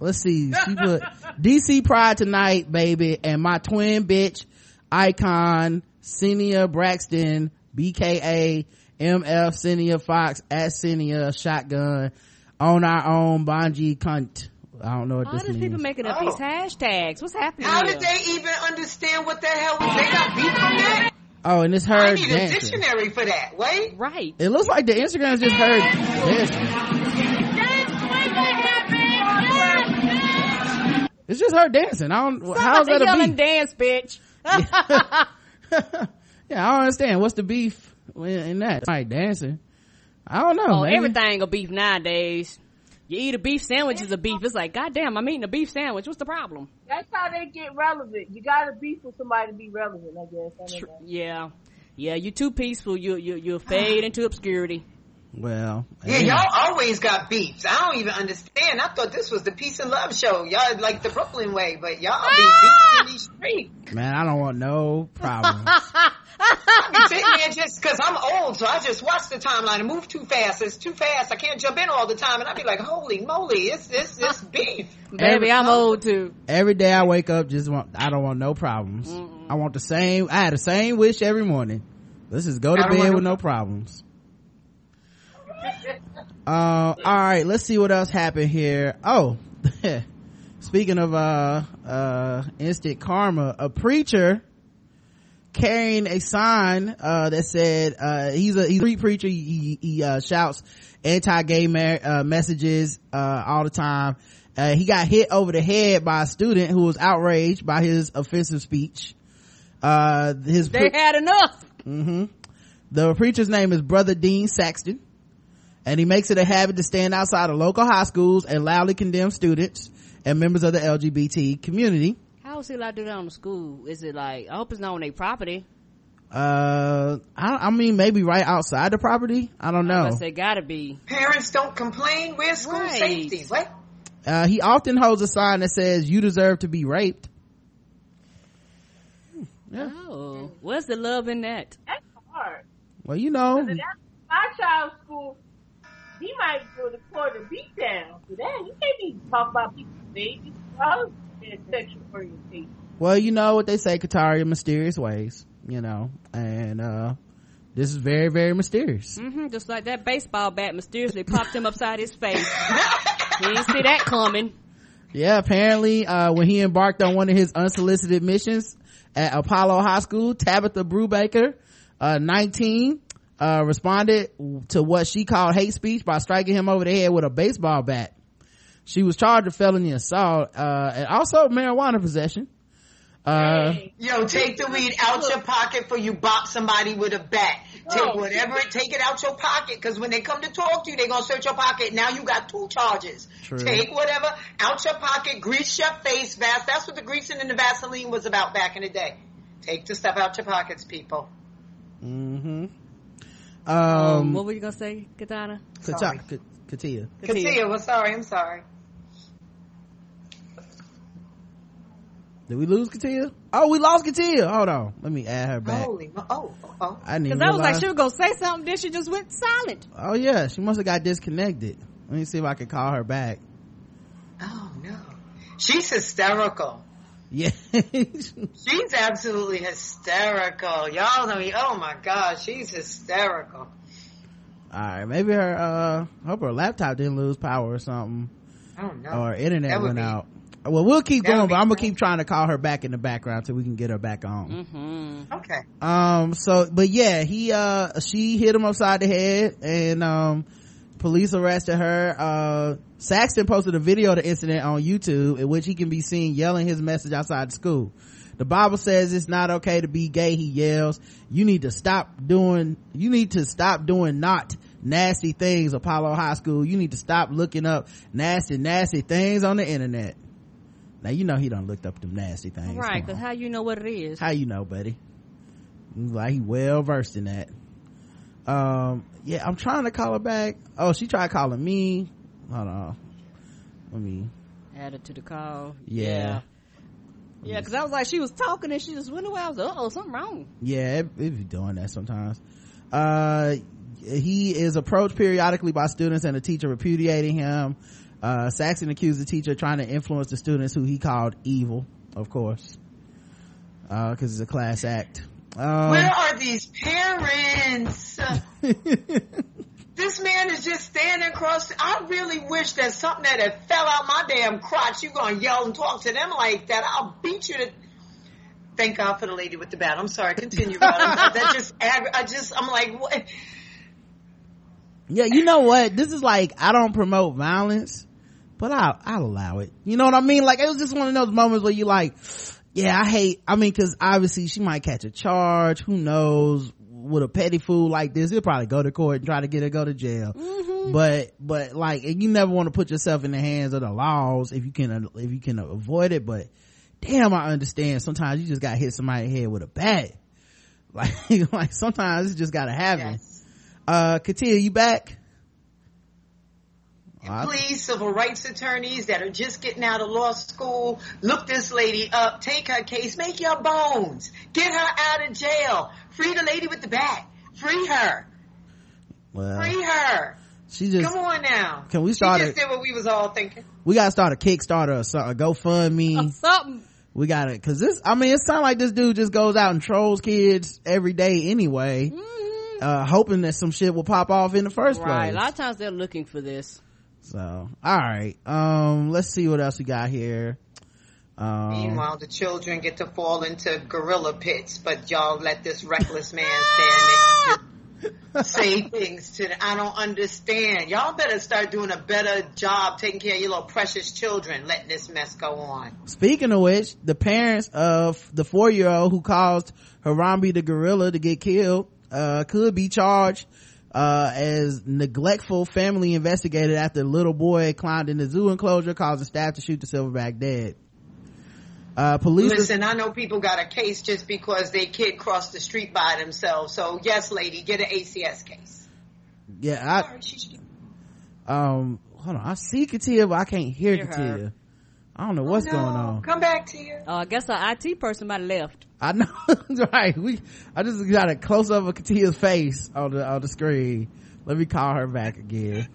Let's see. She put D C Pride tonight, baby, and my twin bitch icon Senia Braxton, B K A M F Senia Fox at Senia Shotgun on our own Bonji cunt. I don't know what all this means. All these people making up oh. these hashtags. What's happening? How did they even understand what the hell was they got beat from that? Oh, and it's her I need dancing. A dictionary for that. Wait, right? It looks like the Instagram just heard dancing. It's just her dancing. I don't. Somebody how's that a yell beef? And dance, bitch. Yeah, I don't understand. What's the beef in that? It's like dancing. I don't know. Oh, everything a beef nowadays. You eat a beef sandwich is a beef. It's like, goddamn, I'm eating a beef sandwich. What's the problem? That's how they get relevant. You got to beef with somebody to be relevant, I guess. I Tr- yeah, yeah. You're too peaceful. You you you'll fade into obscurity. Well, yeah, yeah, y'all always got beefs. I don't even understand. I thought this was the peace and love show. Y'all like the Brooklyn way, but y'all ah! be beefing in these streets. Man, I don't want no problems. I be sitting there just because I'm old, so I just watch the timeline and move too fast. It's too fast. I can't jump in all the time, and I be like, holy moly, it's it's it's beef. Baby, I'm old too. Every day I wake up, just want I don't want no problems. Mm-mm. I want the same. I had the same wish every morning. Let's just go to bed with to- no problems. Uh, alright, let's see what else happened here. Oh, speaking of, uh, uh, instant karma, a preacher carrying a sign, uh, that said, uh, he's a, he's a street preacher. He, he, uh, shouts anti-gay mar- uh, messages, uh, all the time. Uh, he got hit over the head by a student who was outraged by his offensive speech. Uh, his, pre- they had enough. Mm-hmm. The preacher's name is Brother Dean Saxton. And he makes it a habit to stand outside of local high schools and loudly condemn students and members of the L G B T community. How is he allowed to do that on the school? Is it like, I hope it's not on their property. Uh, I, I mean, maybe right outside the property. I don't know. I say gotta be. Parents don't complain. Where's school right. safety? What? Uh, he often holds a sign that says, you deserve to be raped. Yeah. Oh, what's the love in that? That's hard. Well, you know. That's my child's school. He might go to court and beat down for that. You can't be talking about people's babies. All their sexual orientation. Well, you know what they say, Kataria, mysterious ways, you know, and uh, this is very, very mysterious. Mm-hmm, just like that baseball bat mysteriously popped him upside his face. He didn't see that coming. Yeah, apparently, uh, when he embarked on one of his unsolicited missions at Apollo High School, Tabitha Brubaker, uh, nineteen, uh responded to what she called hate speech by striking him over the head with a baseball bat. She was charged with felony assault uh and also marijuana possession. Uh hey. Yo, take the weed out your pocket before you bop somebody with a bat. Take whatever it take it out your pocket, because when they come to talk to you, they're gonna search your pocket. Now you got two charges. True. Take whatever out your pocket, grease your face fast. That's what the greasing and the Vaseline was about back in the day. Take the stuff out your pockets, people. Mm-hmm. Um, um, what were you gonna say, Katana? Sorry. Katia. Katia, Katia, well, sorry, I'm sorry. Did we lose Katia? Oh, we lost Katia. Hold on, let me add her back. Holy, oh, oh, I didn't. Because I was like, she was gonna say something, then she just went silent. Oh yeah, she must have got disconnected. Let me see if I can call her back. Oh no, she's hysterical. Yeah. She's absolutely hysterical, y'all know me. Oh my god, she's hysterical. All right, maybe her uh hope her laptop didn't lose power or something. I don't know, or internet went be, out. Well, we'll keep going, but I'm gonna keep trying to call her back in the background till we can get her back on. Mm-hmm. Okay. Um so but yeah, he uh she hit him upside the head, and um police arrested her. Uh, Saxton posted a video of the incident on YouTube, in which he can be seen yelling his message outside the school. The Bible says it's not okay to be gay, he yells. You need to stop doing, you need to stop doing not nasty things, Apollo High School. You need to stop looking up nasty, nasty things on the internet. Now, you know he done looked up them nasty things. Right, because how you know what it is? How you know, buddy? Like, he well versed in that. Um, yeah, I'm trying to call her back. Oh, she tried calling me. Hold on. Let me. added to the call. Yeah. Yeah, because yeah, I was like, she was talking and she just went away. I was like, uh-oh, something wrong. Yeah, it, it be doing that sometimes. Uh, he is approached periodically by students and a teacher repudiating him. Uh, Saxon accused the teacher of trying to influence the students, who he called evil, of course, uh, because it's a class act. Um, Where are these parents? This man is just standing across. I really wish that something that had fell out my damn crotch, you gonna yell and talk to them like that. I'll beat you to... Thank God for the lady with the bat. I'm sorry. Continue. That just, I just, I'm like, what? Yeah, you know what? This is like, I don't promote violence, but I'll, I'll allow it. You know what I mean? Like, it was just one of those moments where you like, yeah, I hate, I mean, cause obviously she might catch a charge. Who knows? With a petty fool like this, he'll probably go to court and try to get her to go to jail. Mm-hmm. But, but like, you never want to put yourself in the hands of the laws if you can, if you can avoid it. But damn, I understand. Sometimes you just gotta hit somebody in the head with a bat. Like, like sometimes it's just gotta happen. Yes. Uh, Katia, you back? And please, civil rights attorneys that are just getting out of law school, look this lady up, take her case, make your bones, get her out of jail, free the lady with the bat, free her, well, free her. She just come on now. Can we start? She just a, did what we was all thinking. We gotta start a Kickstarter or something, a GoFundMe, or something. We gotta, because this, I mean, it sounds like this dude just goes out and trolls kids every day anyway, mm-hmm. uh, hoping that some shit will pop off in the first right. place. A lot of times they're looking for this. So all right, um let's see what else we got here. Um meanwhile, the children get to fall into gorilla pits, but y'all let this reckless man stand and say things to them. I don't understand. Y'all better start doing a better job taking care of your little precious children, letting this mess go on. Speaking of which, the parents of the four-year-old who caused Harambe the gorilla to get killed uh could be charged uh as neglectful family investigated after little boy climbed in the zoo enclosure, causing staff to shoot the silverback dead. Uh police listen was- I know people got a case just because they kid crossed the street by themselves, so yes lady, get an A C S case. Yeah, I Sorry, um hold on, I see Katia but I can't hear, hear Katia her. I don't know what's oh, no. going on. Come back to you. Uh, I guess an I T person might have left. I know. Right. We, I just got a close up of Katia's face on the, on the screen. Let me call her back again.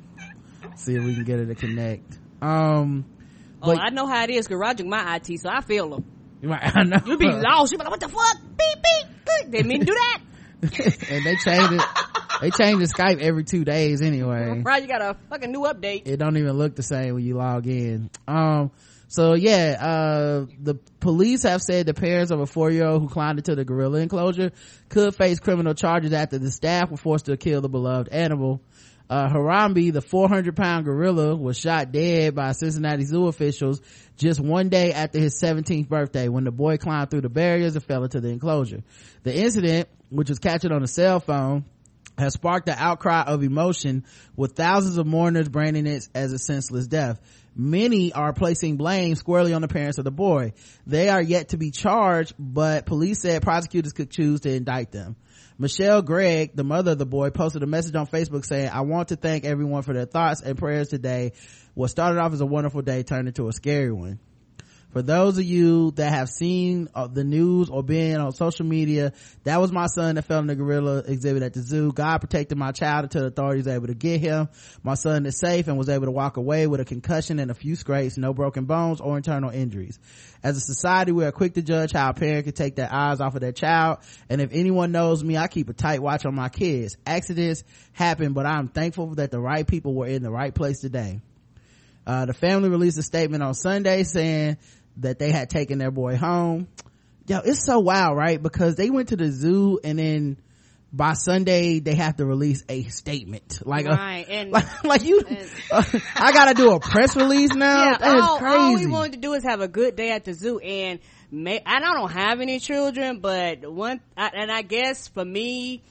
See if we can get her to connect. Um, oh, but, I know how it is. Garaging my I T, so I feel them. Right. I know. You be lost. You be like, what the fuck? Beep, beep. They mean do that. And they change it. They change the Skype every two days anyway. Right. You got a fucking new update. It don't even look the same when you log in. Um, So yeah, uh, the police have said the parents of a four-year-old who climbed into the gorilla enclosure could face criminal charges after the staff were forced to kill the beloved animal. Uh, Harambe, the four hundred pound gorilla, was shot dead by Cincinnati Zoo officials just one day after his seventeenth birthday, when the boy climbed through the barriers and fell into the enclosure. The incident, which was captured on a cell phone, has sparked an outcry of emotion, with thousands of mourners branding it as a senseless death. Many are placing blame squarely on the parents of the boy. They are yet to be charged, but police said prosecutors could choose to indict them. Michelle Gregg, the mother of the boy, posted a message on Facebook saying, I want to thank everyone for their thoughts and prayers today. What started off as a wonderful day turned into a scary one. For those of you that have seen the news or been on social media, that was my son that fell in the gorilla exhibit at the zoo. God protected my child until the authorities were able to get him. My son is safe and was able to walk away with a concussion and a few scrapes, no broken bones or internal injuries. As a society, we are quick to judge how a parent can take their eyes off of their child. And if anyone knows me, I keep a tight watch on my kids. Accidents happen, but I'm thankful that the right people were in the right place today. Uh, the family released a statement on Sunday saying that they had taken their boy home. Yo, it's so wild, right? Because they went to the zoo and then by Sunday they have to release a statement like right. a, and, like, like you and, uh, I gotta do a press release now. Yeah, that all, is crazy. All we wanted to do is have a good day at the zoo, and may, and I don't have any children, but one I, and I guess for me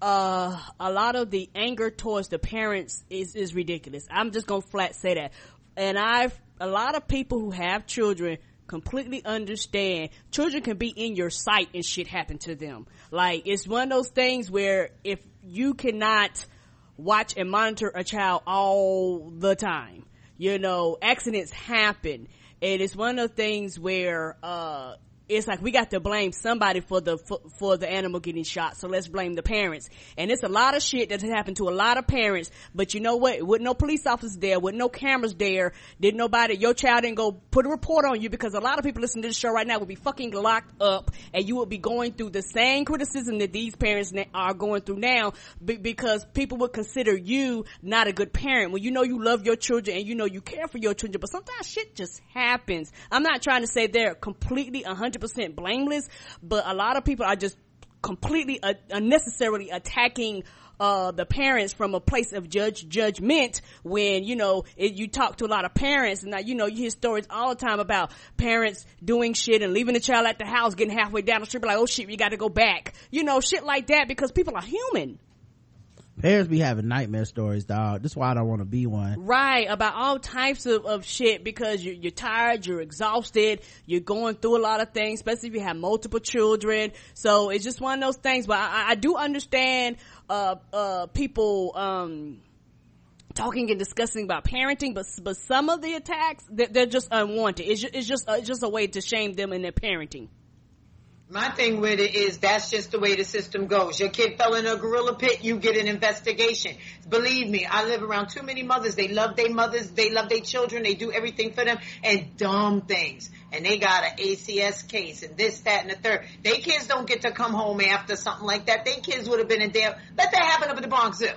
uh a lot of the anger towards the parents is is ridiculous. I'm just gonna flat say that. And I've a lot of people who have children completely understand children can be in your sight and shit happen to them. Like, it's one of those things where if you cannot watch and monitor a child all the time, You know, accidents happen, and it's one of the things where uh it's like we got to blame somebody for the for, for the animal getting shot, so let's blame the parents. And it's a lot of shit that happened to a lot of parents, but you know what, with no police officers there, with no cameras there, did nobody, your child didn't go put a report on you, because a lot of people listening to the show right now would be fucking locked up, and you would be going through the same criticism that these parents na- are going through now, b- because people would consider you not a good parent, when you know you love your children and you know you care for your children. But sometimes shit just happens. I'm not trying to say they're completely one hundred percent percent blameless, but a lot of people are just completely uh, unnecessarily attacking uh the parents from a place of judge judgment, when you know it, you talk to a lot of parents, and now you know you hear stories all the time about parents doing shit and leaving the child at the house, getting halfway down the street like, oh shit, we got to go back, you know, shit like that, because people are human. Parents be having nightmare stories, dog. That's why I don't want to be one. Right, about all types of, of shit, because you, you're tired, you're exhausted, you're going through a lot of things, especially if you have multiple children. So it's just one of those things. But I, I do understand uh, uh, people um, talking and discussing about parenting, but but some of the attacks, they're, they're just unwanted. It's just, it's just, uh, just a way to shame them in their parenting. My thing with it is that's just the way the system goes. Your kid fell in a gorilla pit, you get an investigation. Believe me, I live around too many mothers. They love their mothers. They love their children. They do everything for them, and dumb things. And they got an A C S case and this, that, and the third. They kids don't get to come home after something like that. They kids would have been in there. Let that happen up at the Bronx Zoo.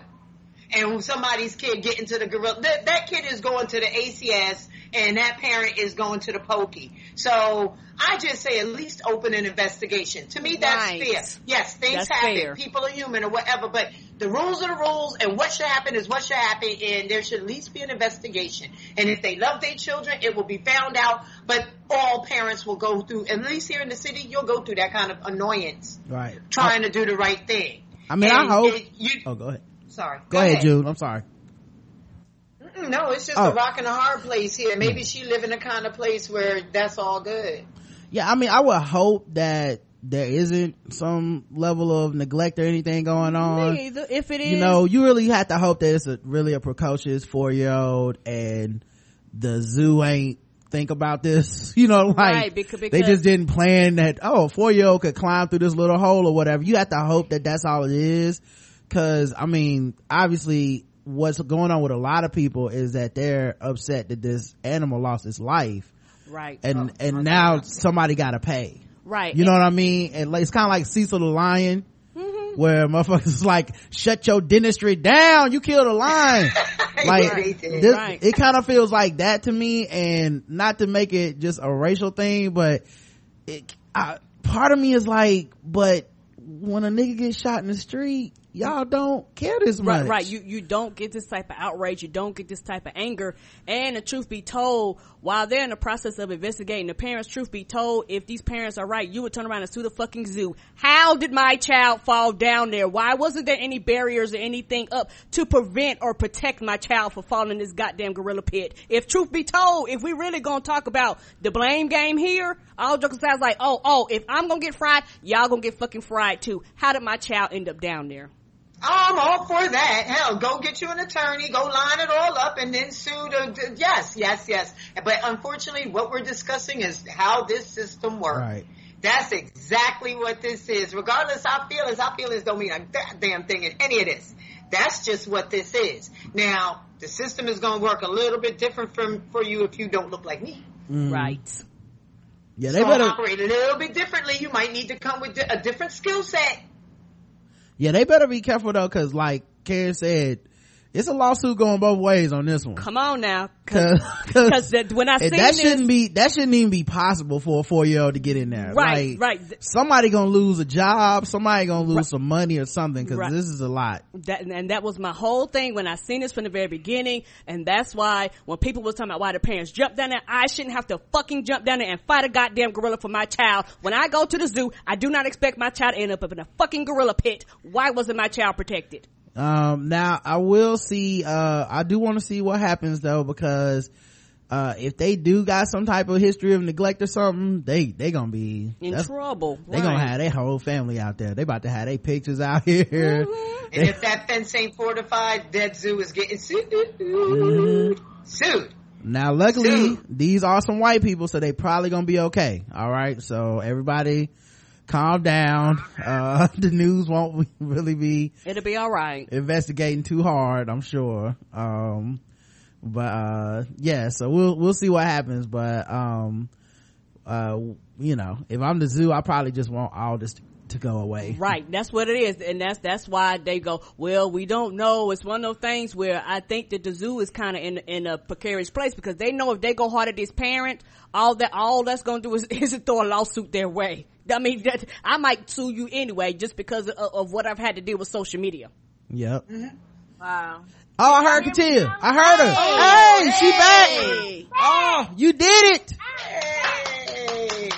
And somebody's kid get into the gorilla. That, that kid is going to the A C S, and that parent is going to the pokey. So I just say at least open an investigation. To me, that's right. Fair. Yes, things that's happen. Fair. People are human or whatever, but the rules are the rules, and what should happen is what should happen, and there should at least be an investigation. And if they love their children, it will be found out, but all parents will go through, at least here in the city, you'll go through that kind of annoyance. Right. Trying I, to do the right thing. I mean, and, I hope. You, oh, go ahead. Sorry. Go, go ahead, June. I'm sorry. No, it's just oh. a rock and a hard place here. Maybe she live in a kind of place where that's all good. Yeah, I mean, I would hope that there isn't some level of neglect or anything going on. Me either. If it is, you know, you really have to hope that it's a, really a precocious four-year-old, and the zoo ain't think about this, you know, like right, because, because they just didn't plan that. Oh, a four-year-old could climb through this little hole or whatever. You have to hope that that's all it is, because I mean, obviously. What's going on with a lot of people is that they're upset that this animal lost its life, right? And oh, and now somebody gotta pay, right? You know and, what I mean? And like, it's kind of like Cecil the Lion, mm-hmm. where motherfuckers like, shut your dentistry down, you killed a lion. Like right. This, right. It kind of feels like that to me, and not to make it just a racial thing, but it, I, part of me is like, but when a nigga gets shot in the street, y'all don't care this much. Right, right. You, you don't get this type of outrage. You don't get this type of anger. And the truth be told, while they're in the process of investigating the parents, truth be told, if these parents are right, you would turn around and sue the fucking zoo. How did my child fall down there? Why wasn't there any barriers or anything up to prevent or protect my child from falling in this goddamn gorilla pit? If truth be told, if we really gonna talk about the blame game here, all jokes aside, like, oh, oh, if I'm gonna get fried, y'all gonna get fucking fried too. How did my child end up down there? I'm all for that. Hell, go get you an attorney, go line it all up, and then sue the, yes, yes, yes. But unfortunately, what we're discussing is how this system works. Right. That's exactly what this is. Regardless, I feel as I feel as don't mean a goddamn thing in any of this. That's just what this is. Now, the system is going to work a little bit different from, for you if you don't look like me. Mm. Right. Yeah, they so better operate a little bit differently. You might need to come with a different skill set. Yeah, they better be careful though, because like Karen said, it's a lawsuit going both ways on this one. Come on now, because when I see that this, shouldn't be that shouldn't even be possible for a four-year-old to get in there. Right, like, right. Somebody gonna lose a job, somebody gonna lose right. some money or something, because right. this is a lot. That, and that was my whole thing when I seen this from the very beginning, and that's why when people was talking about why the parents jumped down there, I shouldn't have to fucking jump down there and fight a goddamn gorilla for my child. When I go to the zoo, I do not expect my child to end up in a fucking gorilla pit. Why wasn't my child protected? Um, now I will see, uh, I do want to see what happens though, because, uh, if they do got some type of history of neglect or something, they, they gonna be in trouble. They right. gonna have their whole family out there. They about to have their pictures out here. Mm-hmm. And they, if that fence ain't fortified, that zoo is getting sued. Mm-hmm. Sued. Now luckily Dude. These are some white people, so they probably gonna be okay. All right, so everybody calm down. Uh the news won't really be it'll be all right investigating too hard, I'm sure. Um but uh yeah, so we'll we'll see what happens. But um uh you know, if I'm the zoo, I probably just want all this to, to go away. Right, that's what it is. And that's that's why they go, well, we don't know. It's one of those things where I think that the zoo is kind of in in a precarious place, because they know if they go hard at this parent, all that all that's gonna do is, is throw a lawsuit their way. I mean, that I might sue you anyway just because of, of what I've had to deal with social media. Yep. Mm-hmm. Wow. Oh, I heard Katia. I heard her. Hey, hey, she back. Oh, you did it. Hey.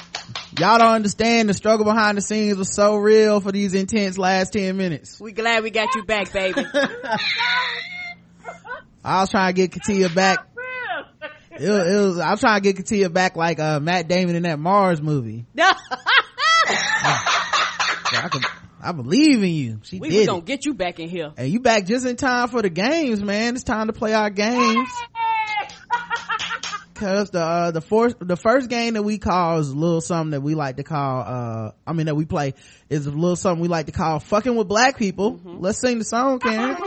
Y'all don't understand. The struggle behind the scenes was so real for these intense last ten minutes. We glad we got you back, baby. I was trying to get Katia back. It was, it was, I was trying to get Katia back like uh, Matt Damon in that Mars movie. No. I, can, I believe in you. She we, did we gonna it. Get you back in here, and you back just in time for the games, man. It's time to play our games, because the uh, the first the first game that we call is a little something that we like to call uh I mean that we play is a little something we like to call fucking with black people. Mm-hmm. Let's sing the song, Karen.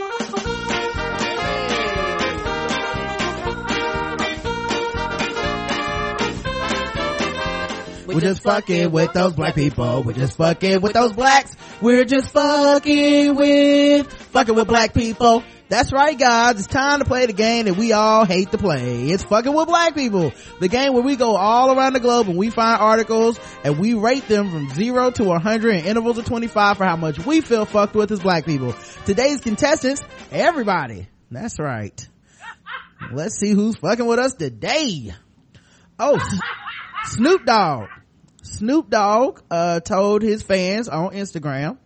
We're just fucking with those black people. We're just fucking with those blacks. We're just fucking with, fucking with black people. That's right, guys. It's time to play the game that we all hate to play. It's fucking with black people. The game where we go all around the globe and we find articles and we rate them from zero to one hundred in intervals of twenty-five for how much we feel fucked with as black people. Today's contestants, everybody. That's right. Let's see who's fucking with us today. Oh, Snoop Dogg. Snoop Dogg uh told his fans on Instagram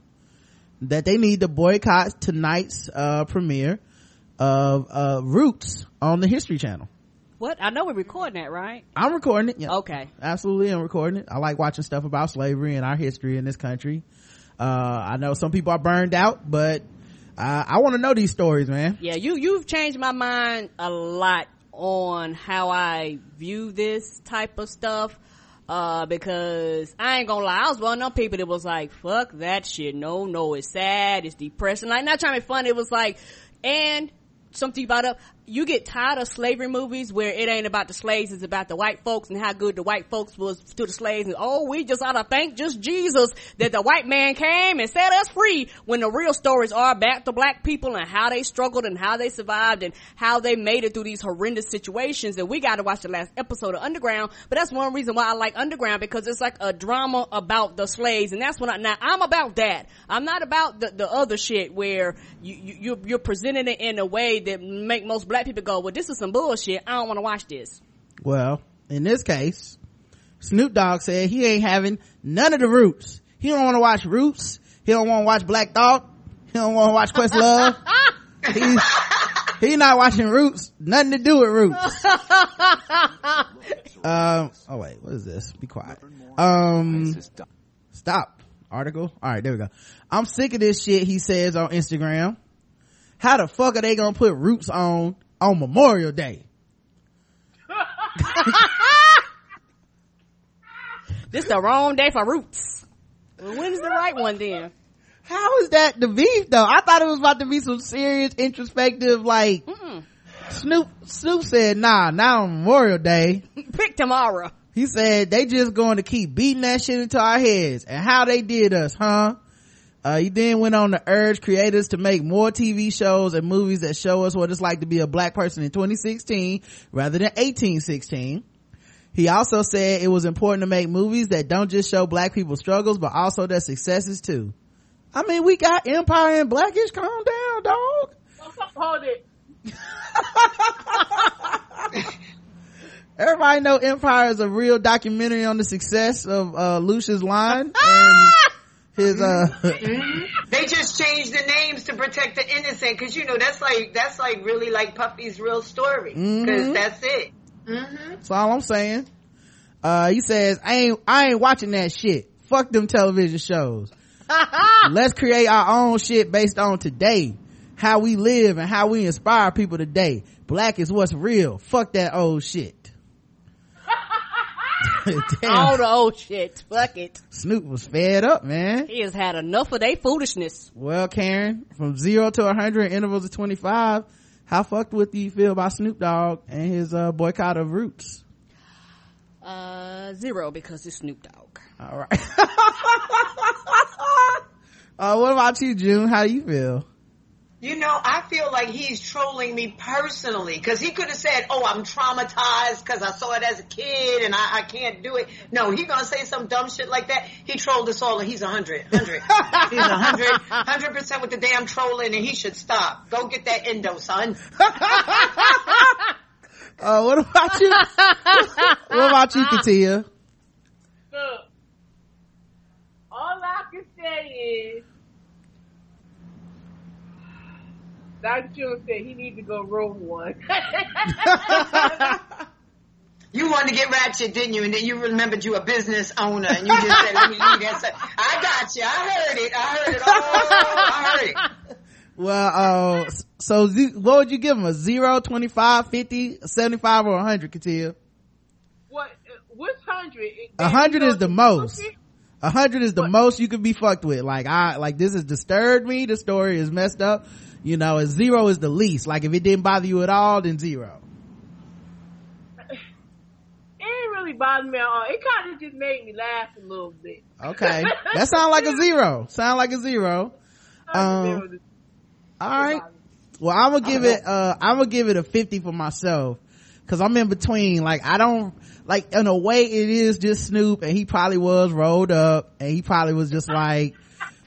that they need to boycott tonight's uh premiere of uh Roots on the History Channel. What? I know we're recording that, right? I'm recording it. Yeah. Okay. Absolutely, I'm recording it. I like watching stuff about slavery and our history in this country. Uh I know some people are burned out, but uh, I want to know these stories, man. Yeah, you you've changed my mind a lot on how I view this type of stuff. Uh, because I ain't gonna lie, I was one of them people that was like, fuck that shit. No, no, it's sad. It's depressing. Like, not trying to be funny. It was like, and something about up, you get tired of slavery movies where it ain't about the slaves. It's about the white folks and how good the white folks was to the slaves. And oh, we just ought to thank just Jesus that the white man came and set us free, when the real stories are about the black people and how they struggled and how they survived and how they made it through these horrendous situations. And we got to watch the last episode of Underground, but that's one reason why I like Underground, because it's like a drama about the slaves. And that's when I, now I'm about that. I'm not about the, the other shit where you, you, you're, you're presenting it in a way that make most black people go, well, this is some bullshit. I don't want to watch this. Well, in this case, Snoop Dogg said he ain't having none of the Roots. He don't want to watch Roots. He don't want to watch Black Thought. He don't want to watch Questlove. He's he not watching Roots. Nothing to do with Roots. um. Oh wait, what is this? Be quiet. Um. Stop. Article. All right, there we go. I'm sick of this shit, he says on Instagram. How the fuck are they gonna put Roots on on Memorial Day? This the wrong day for Roots. Well, when is the right one then? How is that the beef though? I thought it was about to be some serious introspective, like Mm-mm. Snoop Snoop said, nah, not on Memorial Day. Pick tomorrow. He said they just going to keep beating that shit into our heads and how they did us, huh? Uh, he then went on to urge creators to make more T V shows and movies that show us what it's like to be a black person in twenty sixteen rather than eighteen sixteen. He also said it was important to make movies that don't just show black people's struggles, but also their successes too. I mean, we got Empire and Blackish. Calm down, dog. Hold it. Everybody know Empire is a real documentary on the success of uh, Lucius Lyon and his uh mm-hmm. They just changed the names to protect the innocent, because you know that's like that's like really like Puffy's real story, because mm-hmm. that's it. Mm-hmm. That's all I'm saying. Uh he says i ain't i ain't watching that shit. Fuck them television shows. Let's create our own shit based on today. how we live and how we inspire people today. Black is what's real. Fuck that old shit. All the old shit. Fuck it. Snoop was fed up, man. He has had enough of their foolishness. Well, Karen, from zero to one hundred intervals of twenty-five, how fucked with do you feel about Snoop Dogg and his uh, boycott of Roots? Uh, zero, because it's Snoop Dogg. All right. uh, what about you, June? How do you feel? You know, I feel like he's trolling me personally, because he could have said, oh, I'm traumatized because I saw it as a kid and I, I can't do it. No, he's going to say some dumb shit like that. He trolled us all, and he's one hundred. one hundred. He's one hundred. one hundred percent with the damn trolling, and he should stop. Go get that endo, son. uh, what about you? What about you, Katia? Look, all I can say is, Doctor June said he needs to go room one. You wanted to get ratchet, didn't you? And then you remembered you a business owner, and you just said, let me leave that stuff. I got you. I heard it. I heard it. Oh, I heard it. Well, uh, so what would you give him? A zero, twenty-five, fifty, seventy-five, or one hundred, Katia? What? What's one hundred? one hundred is the most. one hundred is the what? Most you could be fucked with. Like, I, like, this has disturbed me. The story is messed up. You know, and zero is the least. Like, if it didn't bother you at all, then zero. It didn't really bother me at all. It kind of just made me laugh a little bit. Okay. That sounds like a zero. Sound like a zero. Um, all right. Well, I'm going to give it, uh, I'm going to give it a fifty for myself. Cause I'm in between. Like, I don't, like, in a way it is just Snoop, and he probably was rolled up, and he probably was just like,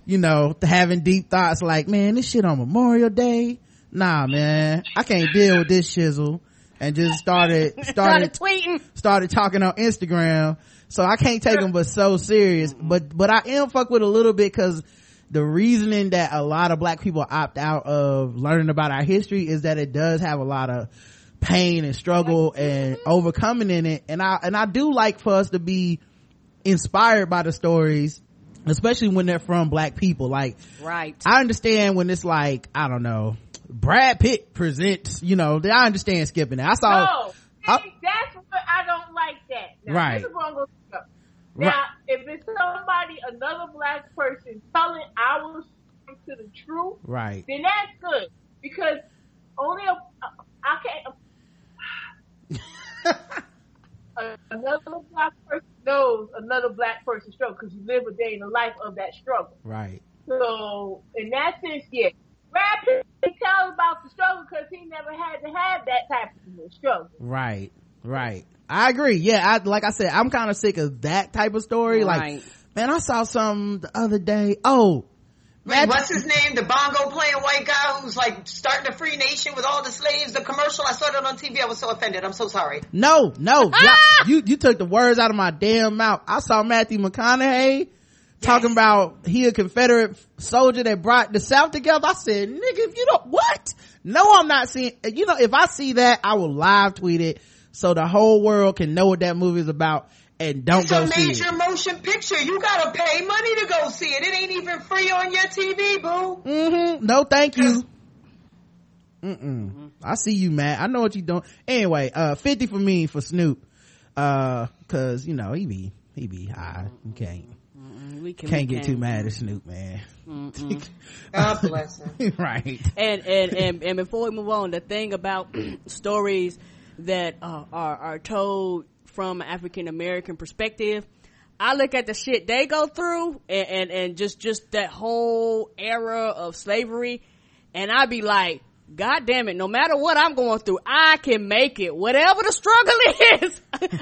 you know, having deep thoughts like, man, this shit on Memorial Day, nah, man, I can't deal with this shizzle, and just started started, started tweeting, started talking on Instagram. So I can't take them but so serious, but but I am fuck with a little bit, because the reasoning that a lot of black people opt out of learning about our history is that it does have a lot of pain and struggle and overcoming in it, and I and I do like for us to be inspired by the stories, especially when they're from black people. Like, right, I understand when it's like, I don't know, Brad Pitt presents, you know, I understand skipping that. I saw no, I, see, that's what I don't like that. Now, right. This is what I'm gonna go. Now, right. If it's somebody, another black person telling our story to the truth, right, then that's good, because only a, I can't. Another black person knows another black person's struggle, because you live a day in the life of that struggle. Right. So, in that sense, yeah. Brad Pitt tells about the struggle because he never had to have that type of struggle. Right, right. I agree. Yeah, I, like I said, I'm kind of sick of that type of story. Right. Like, man, I saw something the other day. Oh. Wait, what's his name? The bongo playing white guy who's like starting a free nation with all the slaves. The commercial, I saw it on T V. I was so offended. I'm so sorry. No, no, you you took the words out of my damn mouth. I saw Matthew McConaughey, yes, talking about he a Confederate soldier that brought the South together. I said, nigga, if you don't, what? No, I'm not seeing. You know, if I see that, I will live tweet it so the whole world can know what that movie is about. And don't it's go see it. It's a major motion picture. You gotta pay money to go see it. It ain't even free on your T V, boo. Mm-hmm. No, thank you. Mm-mm. Mm-hmm. I see you, Matt. I know what you doing. Anyway, uh, fifty for me for Snoop. Uh, cause, you know, he be, he be high. You can't, mm-hmm. we can, can't we get can. too mad at Snoop, man. Mm-hmm. God bless him. Right. And, and, and, and before we move on, the thing about stories that uh, are, are told from African American perspective, I look at the shit they go through and, and, and just, just that whole era of slavery, and I be like, God damn it, no matter what I'm going through, I can make it. Whatever the struggle is,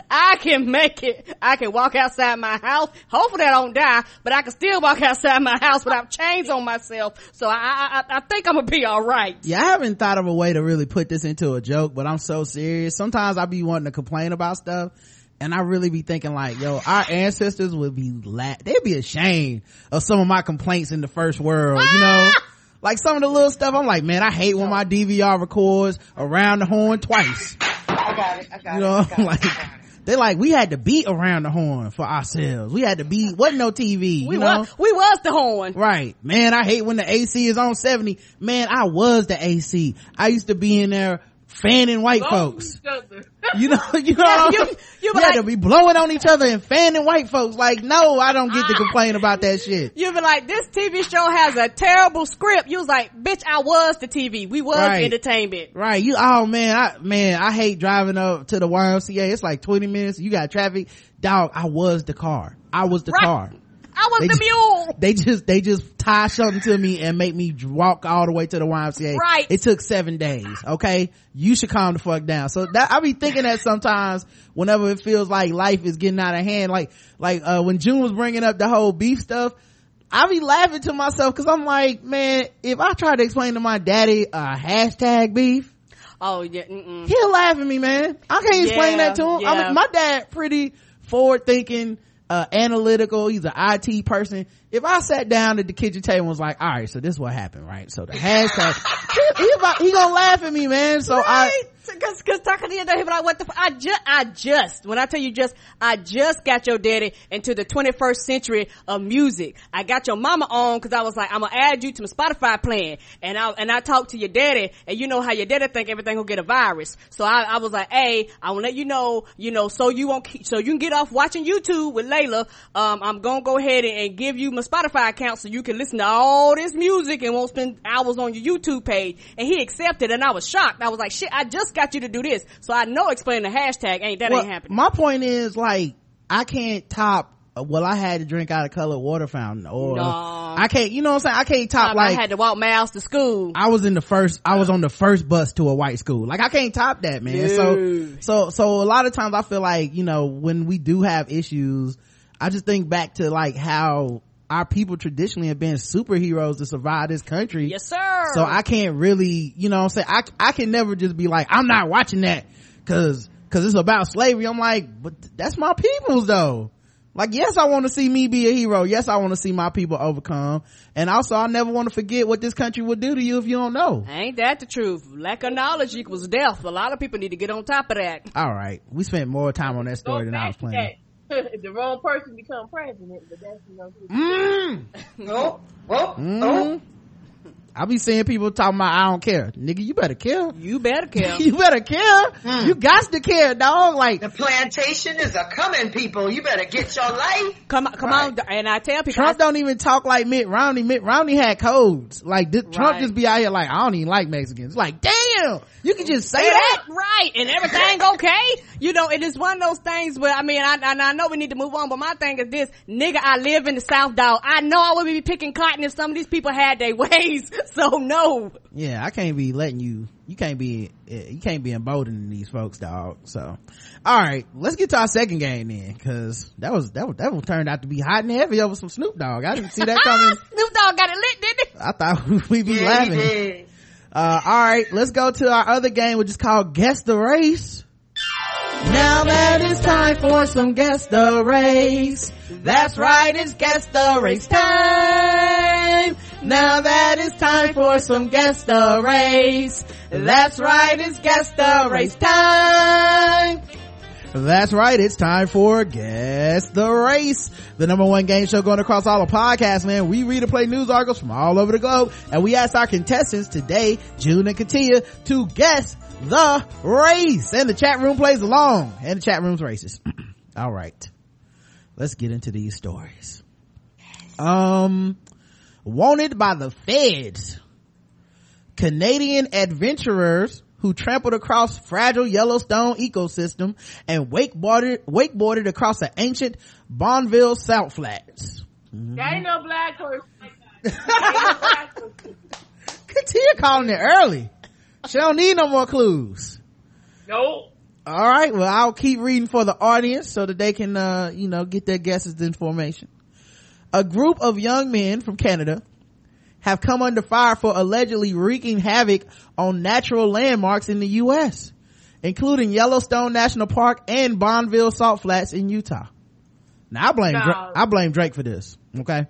I can make it. I can walk outside my house. Hopefully I don't die, but I can still walk outside my house without chains on myself. So I, I, I think I'm gonna be alright. Yeah, I haven't thought of a way to really put this into a joke, but I'm so serious. Sometimes I be wanting to complain about stuff, and I really be thinking like, yo, our ancestors would be, la- they'd be ashamed of some of my complaints in the first world, you know? Like some of the little stuff, I'm like, man, I hate when my D V R records around the horn twice. I got it. I got it. You know, it, like, it, They're like, we had to be around the horn for ourselves. We had to be, wasn't no T V, we you know? Was, we was the horn. Right. Man, I hate when the A C is on seventy. Man, I was the A C. I used to be in there fanning white blowing folks. You know, you know, yeah, you, you had like, to be blowing on each other and fanning white folks. Like, no, I don't get to complain about that shit. You'd be like, this T V show has a terrible script. You was like, bitch, I was the T V. We was right. entertainment. Right. You, oh man, I, man, I hate driving up to the Y M C A. It's like twenty minutes. You got traffic. Dog, I was the car. I was the right. car. I was they the just, mule. They just, they just tie something to me and make me walk all the way to the Y M C A. Right. It took seven days. Okay. You should calm the fuck down. So that, I be thinking that sometimes whenever it feels like life is getting out of hand, like, like, uh, when June was bringing up the whole beef stuff, I be laughing to myself because I'm like, man, if I try to explain to my daddy, uh, hashtag beef. Oh, yeah. Mm-mm. He'll laugh at me, man. I can't explain yeah, that to him. Yeah. I mean, my dad pretty forward thinking. Uh, analytical, he's an I T person. If I sat down at the kitchen table and was like, all right, so this is what happened, right? So the hashtag, he, he, about, he gonna laugh at me, man. So right. I, cause, cause talking to you, but I what the, I just, I just, when I tell you just, I just got your daddy into the twenty-first century of music. I got your mama on cause I was like, I'm gonna add you to my Spotify plan. And I, and I talked to your daddy and you know how your daddy think everything will get a virus. So I, I was like, hey, I wanna let you know, you know, so you won't, so you can get off watching YouTube with Layla. Um, I'm gonna go ahead and, and give you my Spotify account so you can listen to all this music and won't spend hours on your YouTube page. And he accepted and I was shocked. I was like, shit, I just got you to do this. So I know explaining the hashtag ain't that well, ain't happening. My point is like, I can't top, well, I had to drink out of colored water fountain or no. I can't, you know what I'm saying? I can't top I, like. I had to walk miles to school. I was in the first, I was on the first bus to a white school. Like I can't top that, man. Dude. So, so, so a lot of times I feel like, you know, when we do have issues, I just think back to like how our people traditionally have been superheroes to survive this country. Yes, sir. So I can't really, you know what I'm saying? I, I can never just be like, I'm not watching that cause, cause it's about slavery. I'm like, but that's my people's though. Like, yes, I want to see me be a hero. Yes, I want to see my people overcome. And also, I never want to forget what this country will do to you if you don't know. Ain't that the truth? Lack of knowledge equals death. A lot of people need to get on top of that. All right. We spent more time on that story than I was planning. The wrong person become president, but that's you know. Mm. oh, oh, mm. oh. I be seeing people talking about I don't care, nigga. You better care. You better care. you better care. Mm. You got to care, dog. Like the plantation is a coming, people. You better get your life. Come, come right. on. And I tell people, Trump I, don't even talk like Mitt Romney. Mitt Romney had codes. Like this, right. Trump just be out here like I don't even like Mexicans. Like damn, you can just say that, that right, and everything okay. You know, it is one of those things where I mean, I, I I know we need to move on, but my thing is this, nigga. I live in the South, dog. I know I would be picking cotton if some of these people had their ways. So no, yeah, I can't be letting you. You can't be. You can't be emboldening these folks, dog. So, all right, let's get to our second game then, because that was that was that one turned out to be hot and heavy over some Snoop Dogg. I didn't see that coming. Snoop Dogg got it lit, didn't he? I thought we'd be yeah, laughing. Uh, all right, let's go to our other game, which is called Guess the Race. Now that it's time for some Guess the Race. That's right, it's Guess the Race time. Now that it's time for some Guess the Race. That's right, it's Guess the Race time. That's right, it's time for Guess the Race, the number one game show going across all the podcasts, man. We read and play news articles from all over the globe, and we ask our contestants today, June and Katia, to guess the race, and the chat room plays along, and the chat room's racist. All right, let's get into these stories. Um wanted by the feds, Canadian adventurers who trampled across fragile Yellowstone ecosystem and wakeboarded wakeboarded across the ancient Bonneville Salt Flats. Mm-hmm. There ain't no black person like that. There ain't no black person. Katia calling it early. She don't need no more clues. Nope. All right. Well, I'll keep reading for the audience so that they can, uh, you know, get their guesses and information. A group of young men from Canada have come under fire for allegedly wreaking havoc on natural landmarks in the U S, including Yellowstone National Park and Bonneville Salt Flats in Utah. Now, I blame no. Dra- I blame Drake for this. Okay,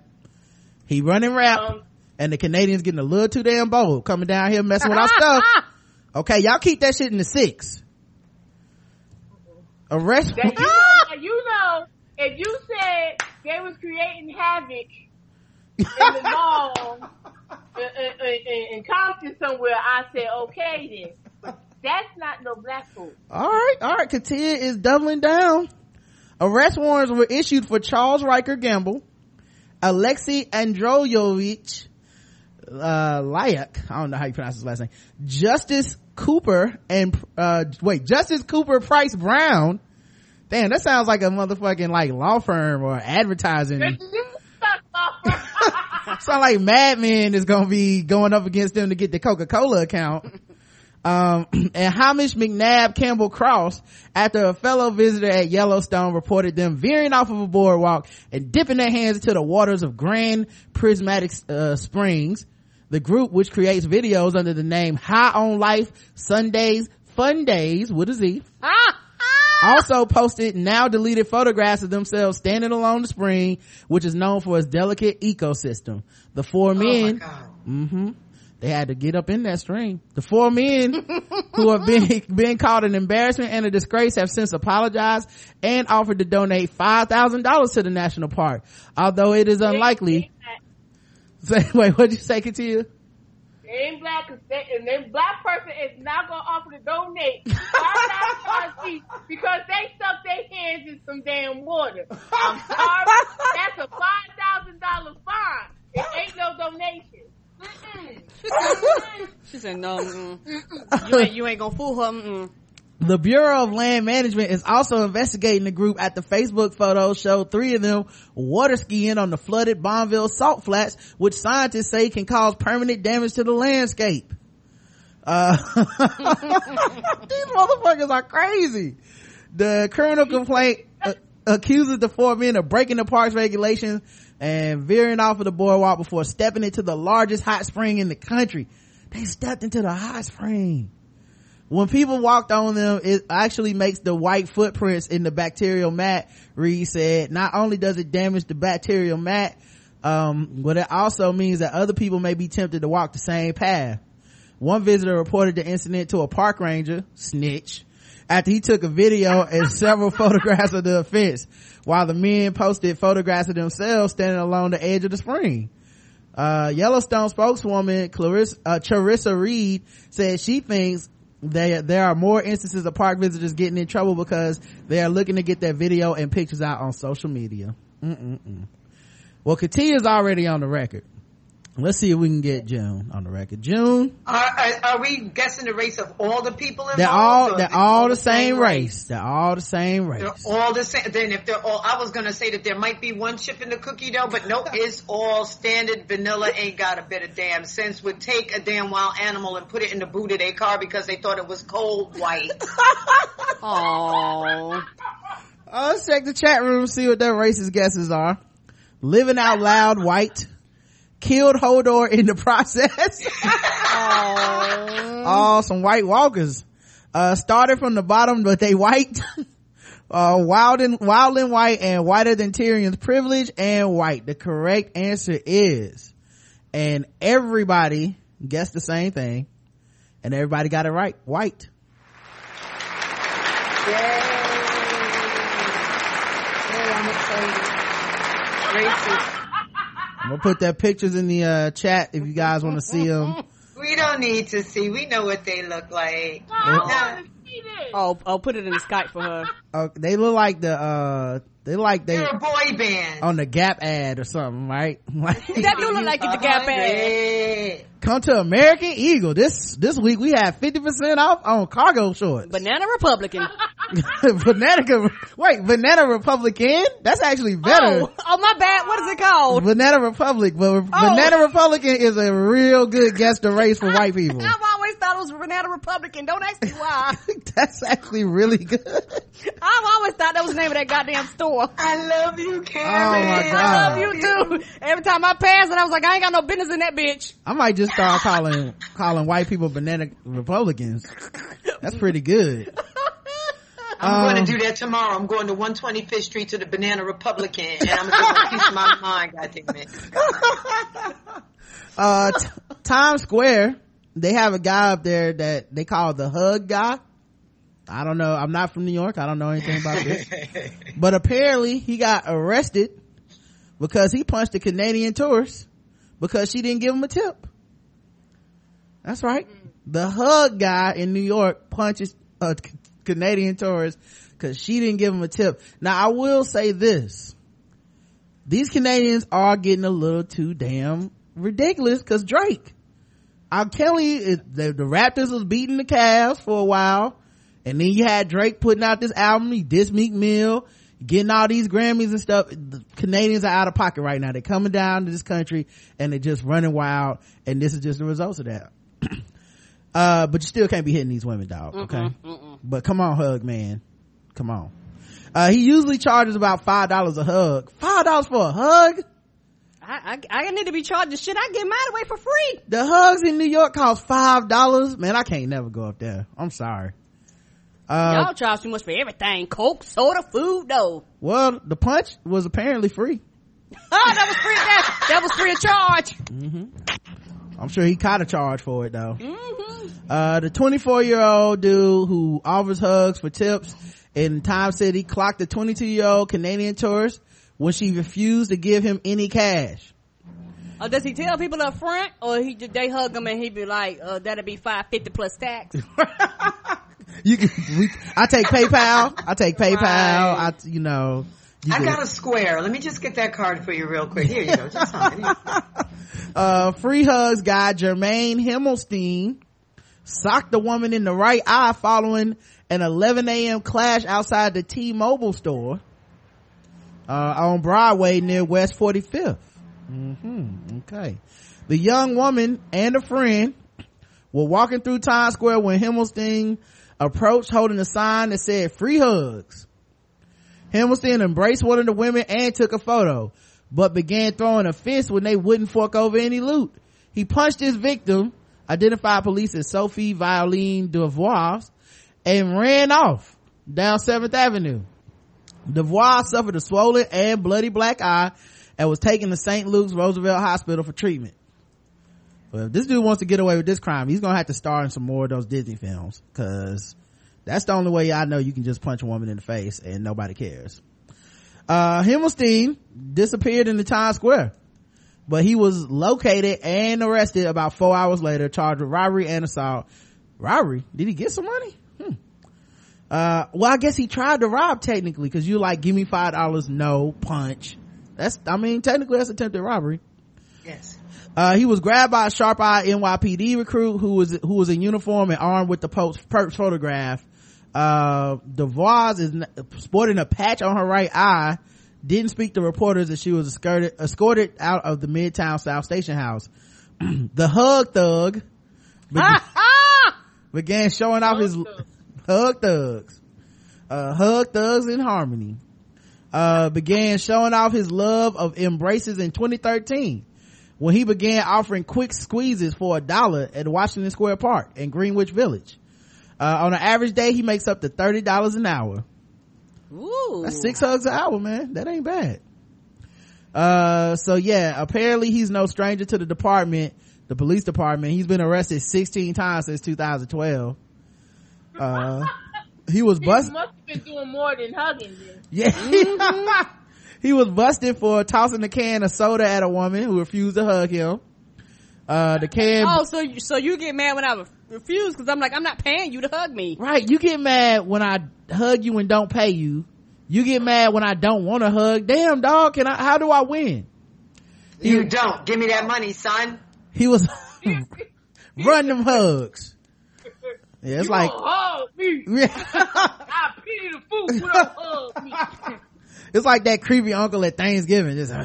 he running rap. Um, And the Canadians getting a little too damn bold coming down here messing with our stuff. Okay, y'all keep that shit in the six. Arrest. That, you, know, you know, if you said they was creating havoc in the mall in Compton somewhere, I said okay then. That's not no black food. All right, all right. Katia is doubling down. Arrest warrants were issued for Charles Riker Gamble, Alexei Androyevich uh, Layak, I don't know how you pronounce his last name, Justice Cooper, and uh, wait, Justice Cooper Price Brown. Damn, that sounds like a motherfucking like law firm or advertising. Sound like Mad Men is gonna be going up against them to get the Coca-Cola account. Um, and Hamish McNabb Campbell Cross, after a fellow visitor at Yellowstone reported them veering off of a boardwalk and dipping their hands into the waters of Grand Prismatic uh, Springs. The group, which creates videos under the name High on Life Sundays Fun Days with a Z, ah, ah. also posted now deleted photographs of themselves standing along the spring, which is known for its delicate ecosystem. The four men, oh mm-hmm, they had to get up in that stream. The four men who have been, been called an embarrassment and a disgrace have since apologized and offered to donate five thousand dollars to the national park, although it is unlikely. Say, wait, what'd you say, Katia? They ain't black, they, and then black person is not gonna offer to donate five thousand dollars because they stuck their hands in some damn water. I'm sorry, that's a five thousand dollars fine. It ain't no donation. Mm-mm. Mm-mm. She said no. Mm-mm. You ain't, you ain't gonna fool her. Mm-mm. The Bureau of Land Management is also investigating the group after Facebook photos show three of them water skiing on the flooded Bonneville Salt Flats, which scientists say can cause permanent damage to the landscape. Uh, these motherfuckers are crazy. The criminal complaint uh, accuses the four men of breaking the park's regulations and veering off of the boardwalk before stepping into the largest hot spring in the country. They stepped into the hot spring. When people walked on them, it actually makes the white footprints in the bacterial mat, Reed said. Not only does it damage the bacterial mat, um, but it also means that other people may be tempted to walk the same path. One visitor reported the incident to a park ranger, snitch, after he took a video and several photographs of the offense, while the men posted photographs of themselves standing along the edge of the spring. Uh, Yellowstone spokeswoman Clarissa, uh, Charissa Reed said she thinks They, there are more instances of park visitors getting in trouble because they are looking to get their video and pictures out on social media. Mm-mm-mm. Well, Katia's already on the record. Let's see if we can get June on the record. June, are, are, are we guessing the race of all the people involved? They're all they're all the same, same race. race. They're all the same race. They're all the same. Then if they're all, I was gonna say that there might be one chip in the cookie dough, but nope, it's all standard vanilla. Ain't got a bit of damn sense. Would take a damn wild animal and put it in the boot of their car because they thought it was cold white. Oh, let's check the chat room, see what their racist guesses are. Living out loud, white. Killed Hodor in the process. Oh, some white walkers. Uh, started from the bottom, but they white. Uh, wild and, wild and white, and whiter than Tyrion's privilege and white. The correct answer is, and everybody guessed the same thing, and everybody got it right. White. Yay. Yay, I'm excited. Racist. I'm gonna put their pictures in the uh, chat if you guys want to see them. We don't need to see. We know what they look like. Oh, I want to see this. Oh, I'll put it in Skype for her. Oh, they look like the uh, they look like they. They're a boy band on the Gap ad or something, right? Like, that do look like it's the Gap ad. Come to American Eagle this this week. We have fifty percent off on cargo shorts. Banana Republican. Banana. Wait, Banana Republican? That's actually better. Oh, oh, my bad. What is it called? Banana Republic. But oh. Banana Republican is a real good guess to race for white people. I've always thought it was Banana Republican. Don't ask me why. That's actually really good. I've always thought that was the name of that goddamn store. I love you, Karen. Oh my God. I love you too. Every time I pass it, I was like, I ain't got no business in that bitch. I might just start calling calling white people Banana Republicans. That's pretty good. I'm um, going to do that tomorrow. I'm going to one twenty-fifth Street to the Banana Republican, and I'm going to piece my mind. God damn it. uh, t- Times Square, they have a guy up there that they call the Hug Guy. I don't know. I'm not from New York. I don't know anything about this. But apparently he got arrested because he punched a Canadian tourist because she didn't give him a tip. That's right. The hug guy in New York punches a Canadian tourist because she didn't give him a tip. Now, I will say this. These Canadians are getting a little too damn ridiculous because Drake. I'm telling you, the, the Raptors was beating the Cavs for a while. And then you had Drake putting out this album. He dissed Meek Mill, getting all these Grammys and stuff. The Canadians are out of pocket right now. They're coming down to this country and they're just running wild. And this is just the results of that. uh, but you still can't be hitting these women, dog. Okay. Mm-hmm, mm-hmm. But come on, hug man. Come on. Uh, he usually charges about five dollars a hug. five dollars for a hug? I, I, I need to be charged the shit. I get mine away for free. The hugs in New York cost five dollars. Man, I can't never go up there. I'm sorry. Uh, y'all charge too much for everything. Coke, soda, food, though. Well, the punch was apparently free. Oh, that was free. That, that was free of charge. Mm-hmm. I'm sure he caught a charge for it, though. Mm-hmm. Uh, the twenty-four-year-old dude who offers hugs for tips in Times City clocked the twenty-two-year-old Canadian tourist when she refused to give him any cash. Oh, does he tell people up front, or he they hug him and he be like, uh, "That'll be five fifty plus tax." You can. We, I take PayPal. I take PayPal. Right. I, you know. You I get. Got a square. Let me just get that card for you real quick. Here you go. Just on. Uh, free hugs guy Jermaine Himmelstein socked the woman in the right eye following an eleven a.m. clash outside the T-Mobile store uh on Broadway near West forty-fifth. Mm-hmm. Okay. The young woman and a friend were walking through Times Square when Himmelstein approached holding a sign that said free hugs. Himmelstein embraced one of the women and took a photo, but began throwing a fist when they wouldn't fork over any loot. He punched his victim, identified police as Sophie Violine Devois, and ran off down seventh Avenue. Devois suffered a swollen and bloody black eye and was taken to Saint Luke's Roosevelt Hospital for treatment. Well, if this dude wants to get away with this crime, he's gonna have to star in some more of those Disney films, because that's the only way I know you can just punch a woman in the face and nobody cares. Uh, Himmelstein disappeared in the Times Square, but he was located and arrested about four hours later, charged with robbery and assault. Robbery? Did he get some money? Hmm. Uh, well, I guess he tried to rob technically, because you like, give me five dollars, no punch. That's, I mean, technically that's attempted robbery. Yes. Uh, he was grabbed by a sharp-eyed N Y P D recruit who was who was in uniform and armed with the Pope's perps photograph. Uh, Devois is sporting a patch on her right eye. Didn't speak to reporters as she was escorted, escorted out of the Midtown South Station house. The hug thug began, began showing off hug his thugs. hug thugs, uh, hug thugs in harmony. Uh, began showing off his love of embraces in twenty thirteen. When he began offering quick squeezes for a dollar at Washington Square Park in Greenwich Village. Uh, on an average day, he makes up to thirty dollars an hour. Ooh. That's six hugs an hour, man. That ain't bad. Uh, so yeah, apparently he's no stranger to the department, the police department. He's been arrested sixteen times since two thousand twelve. Uh, he was busted. He must have been doing more than hugging then. Yeah. Mm-hmm. He was busted for tossing a can of soda at a woman who refused to hug him. Uh, the can. Oh, so you, so you get mad when I refuse, because I'm like, I'm not paying you to hug me. Right. You get mad when I hug you and don't pay you. You get mad when I don't want to hug. Damn, dog. Can I, how do I win? He, you don't. Give me that money, son. He was run them hugs. Yeah, it's you like. Hug me. I pity the fool who don't hug me. It's like that creepy uncle at Thanksgiving. Just, uh,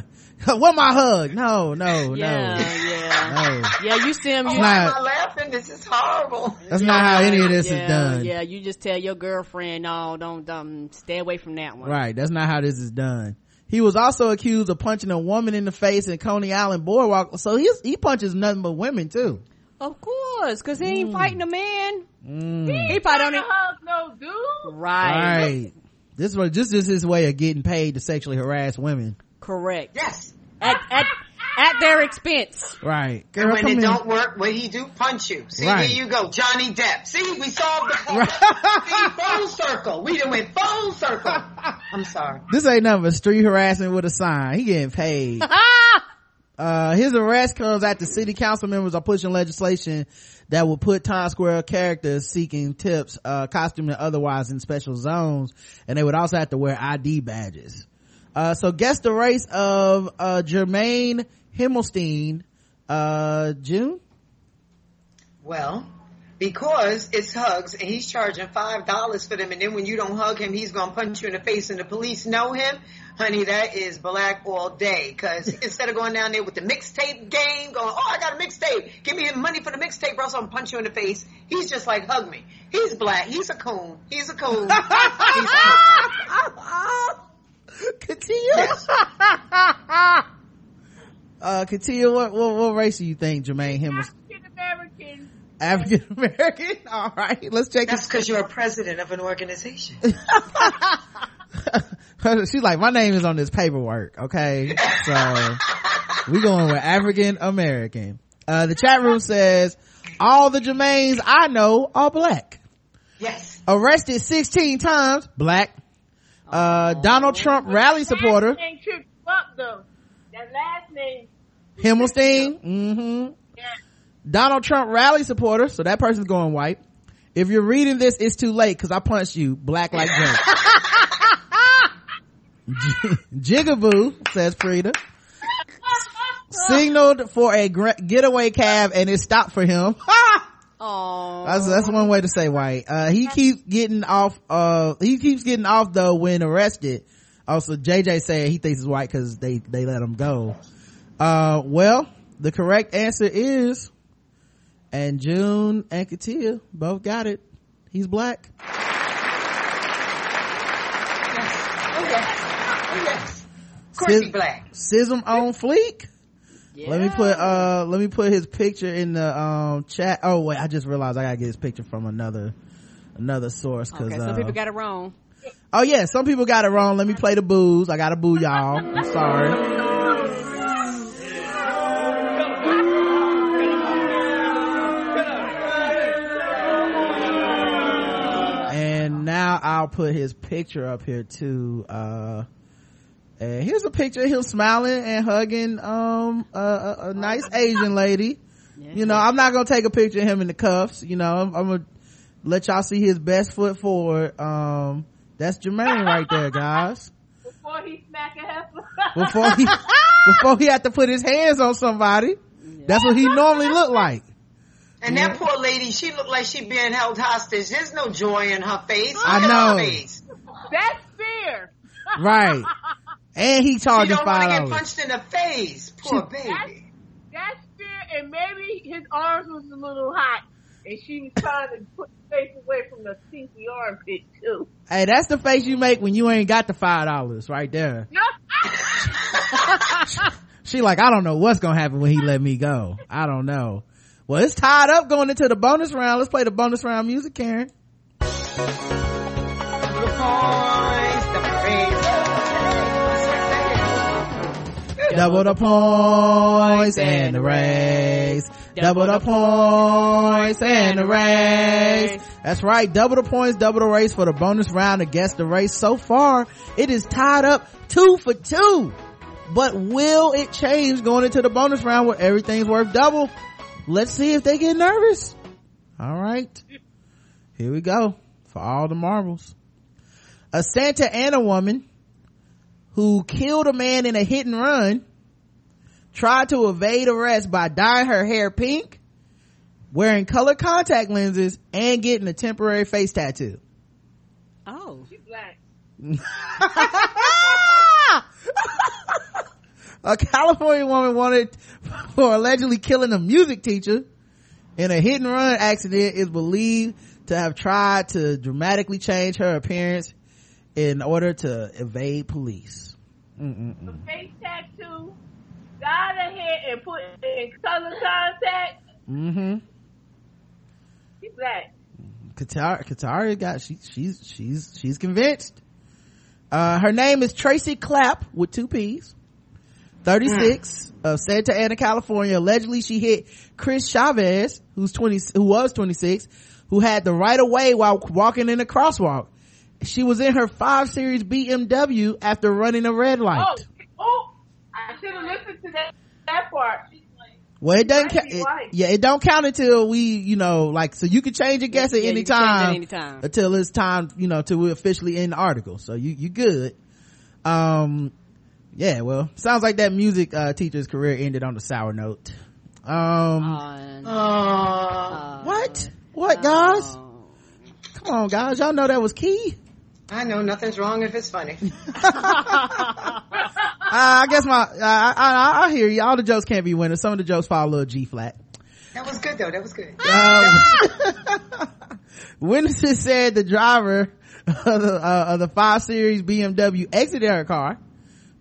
what my hug? No, no, yeah, no. Yeah, no. Yeah, you see him. You oh, why am I laughing? This is horrible. That's yeah, not how any of this yeah, is done. Yeah, you just tell your girlfriend, no, don't, um, stay away from that one. Right, that's not how this is done. He was also accused of punching a woman in the face in Coney Island Boardwalk. So he's, he punches nothing but women, too. Of course, because he ain't mm. fighting a man. Mm. He ain't he probably don't hug no dude. Right. Right. This was, this is his way of getting paid to sexually harass women. Correct. Yes. At, at, at their expense. Right. Girl, and when it in. don't work, what do you do? Punch you. See, right. There you go. Johnny Depp. See, we solved the problem. See, full circle. We done went full circle. I'm sorry. This ain't nothing but street harassment with a sign. He getting paid. Uh, his arrest comes after city council members are pushing legislation that will put Times Square characters seeking tips, uh, costume and otherwise in special zones, and they would also have to wear I D badges. Uh, so guess the race of, uh, Jermaine Himmelstein, uh, June? Well, because it's hugs and he's charging five dollars for them, and then when you don't hug him, he's gonna punch you in the face and the police know him. Honey, that is black all day. Cause instead of going down there with the mixtape game, going, oh, I got a mixtape. Give me money for the mixtape, or else I'm gonna punch you in the face. He's just like, hug me. He's black. He's a coon. He's a coon. He's a coon. Katia, uh, Katia, what, what what race do you think Jermaine Himmelstein? African American. African American. All right, let's check. That's because you're a president of an organization. She's like, my name is on this paperwork. Okay, so we going with African American. Uh, the chat room says all the Jermaines I know are black. Yes. Arrested sixteen times, black. Uh, Donald Trump rally supporter. That last name. Himmelstein. Mm-hmm. Yeah. Donald Trump rally supporter. So that person's going white. If you're reading this, it's too late because I punched you. Black like Jane. Jigaboo, says Frida. Signaled for a getaway cab and it stopped for him. Oh, that's, that's one way to say white. Uh, he keeps getting off, uh, he keeps getting off though when arrested. Also, J J said he thinks it's white cause they, they let him go. Uh, well, the correct answer is, and June and Katia both got it. He's black. Yes. Oh yes. Oh yes. Of course he's black. Sism on fleek. Yeah. Let me put, uh, let me put his picture in the, um, chat. Oh, wait, I just realized I gotta get his picture from another, another source. Cause, okay, some uh, people got it wrong. Oh yeah, some people got it wrong. Let me play the boos. I gotta boo y'all. I'm sorry. And now I'll put his picture up here too, uh, and here's a picture of him smiling and hugging um a, a, a nice Asian lady. Yeah. You know, I'm not gonna take a picture of him in the cuffs. You know, I'm, I'm gonna let y'all see his best foot forward. Um, that's Jermaine right there, guys. Before he smack a heifer. Before he before he had to put his hands on somebody. Yeah. That's what he normally looked like. And yeah. That poor lady, she looked like she being held hostage. There's no joy in her face. Look I know. Her face. That's fear. Right. And he charged him five dollars. She don't want to get punched in the face. Poor she, baby. That's, that's fear. And maybe his arms was a little hot. And she was trying to put the face away from the stinky armpit, too. Hey, that's the face you make when you ain't got the five dollars right there. She like, I don't know what's going to happen when he let me go. I don't know. Well, it's tied up going into the bonus round. Let's play the bonus round music, Karen. Double the points and the race. Double the points and the race. That's right. Double the points, double the race for the bonus round to guess the race. So far, it is tied up two for two. But will it change going into the bonus round where everything's worth double? Let's see if they get nervous. All right. Here we go for all the marbles. A Santa Ana woman who killed a man in a hit and run, tried to evade arrest by dyeing her hair pink, wearing color contact lenses, and getting a temporary face tattoo. Oh. She's black. A California woman wanted for allegedly killing a music teacher in a hit and run accident is believed to have tried to dramatically change her appearance in order to evade police. Mm-mm-mm. A face tattoo, got her hair and put in color contact. Mm-hmm. She's black. Katara, Katara got she she's she's she's convinced. Uh, her name is Tracy Clapp with two P's. thirty-six mm. of Santa Ana, California. Allegedly she hit Chris Chavez, who's twenty, who was twenty-six, who had the right of way while walking in a crosswalk. She was in her five series B M W after running a red light. Oh, oh I should have listened to that, that part. Well, it doesn't count. Yeah, it don't count until we, you know, like, so you can change your guess yeah, at, yeah, any time, at any time until it's time, you know, till we officially end the article. So you, you good. Um, yeah, well, sounds like that music, uh, teacher's career ended on the sour note. Um, oh, no. uh, what? What, guys? Oh. Come on, guys. Y'all know that was key. I know nothing's wrong if it's funny. Uh, I guess my, uh, I, I, I hear you. All the jokes can't be winners. Some of the jokes fall a little G flat. That was good though. That was good. Um, witnesses said the driver of the, uh, of the five series B M W exited her car,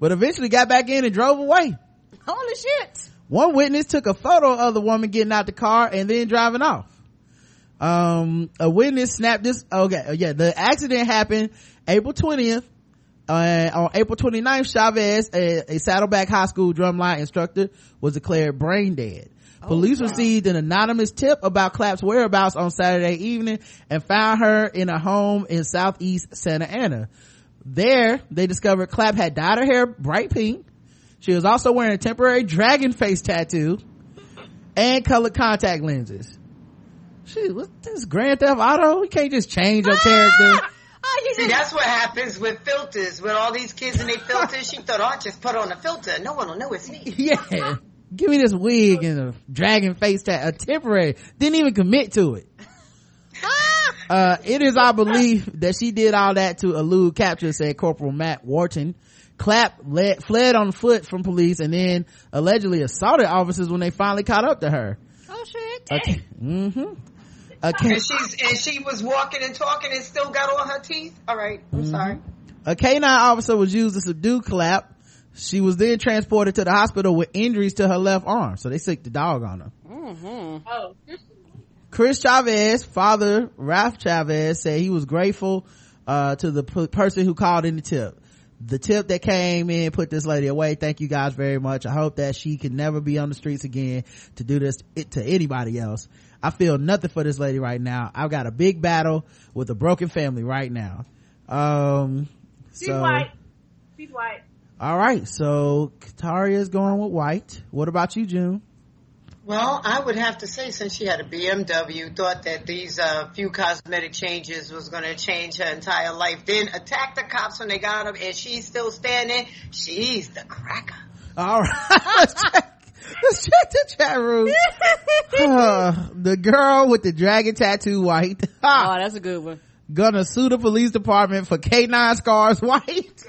but eventually got back in and drove away. Holy shit. One witness took a photo of the woman getting out the car and then driving off. Um, a witness snapped this. Okay. Yeah. The accident happened April twentieth. Uh, on April twenty-ninth, Chavez, a, a Saddleback High School drumline instructor, was declared brain dead. Oh, Police wow. received an anonymous tip about Clap's whereabouts on Saturday evening and found her in a home in southeast Santa Ana. There, they discovered Clap had dyed her hair bright pink. She was also wearing a temporary dragon face tattoo and colored contact lenses. Shoot, what's this, Grand Theft Auto? We can't just change her character. Oh, see, that's what happens with filters. With all these kids and they filters, she thought, oh, I'll just put on a filter. No one will know it's me. Yeah. Give me this wig and a dragon face tat, a temporary. Didn't even commit to it. uh, it is our belief that she did all that to elude capture, said Corporal Matt Wharton. Clap led, fled on foot from police and then allegedly assaulted officers when they finally caught up to her. Oh, shit. Okay. Mm-hmm. A can- and, she's, and she was walking and talking and still got all her teeth. All right, I'm mm-hmm. sorry. A K nine officer was used to subdue Clap. She was then transported to the hospital with injuries to her left arm. So they sicked the dog on her. Mm-hmm. Oh. Chris Chavez, father Ralph Chavez, said he was grateful uh, to the p- person who called in the tip. The tip that came in put this lady away. Thank you guys very much. I hope that she can never be on the streets again to do this to anybody else. I feel nothing for this lady right now. I've got a big battle with a broken family right now. Um, she's so, white. She's white. All right. So Kataria's going with white. What about you, June? Well, I would have to say, since she had a B M W, thought that these uh, few cosmetic changes was going to change her entire life, then attacked the cops when they got up, and she's still standing. She's the cracker. All right. Let's check the chat room. uh, the girl with the dragon tattoo, white. Oh, that's a good one. Gonna sue the police department for K nine scars, white.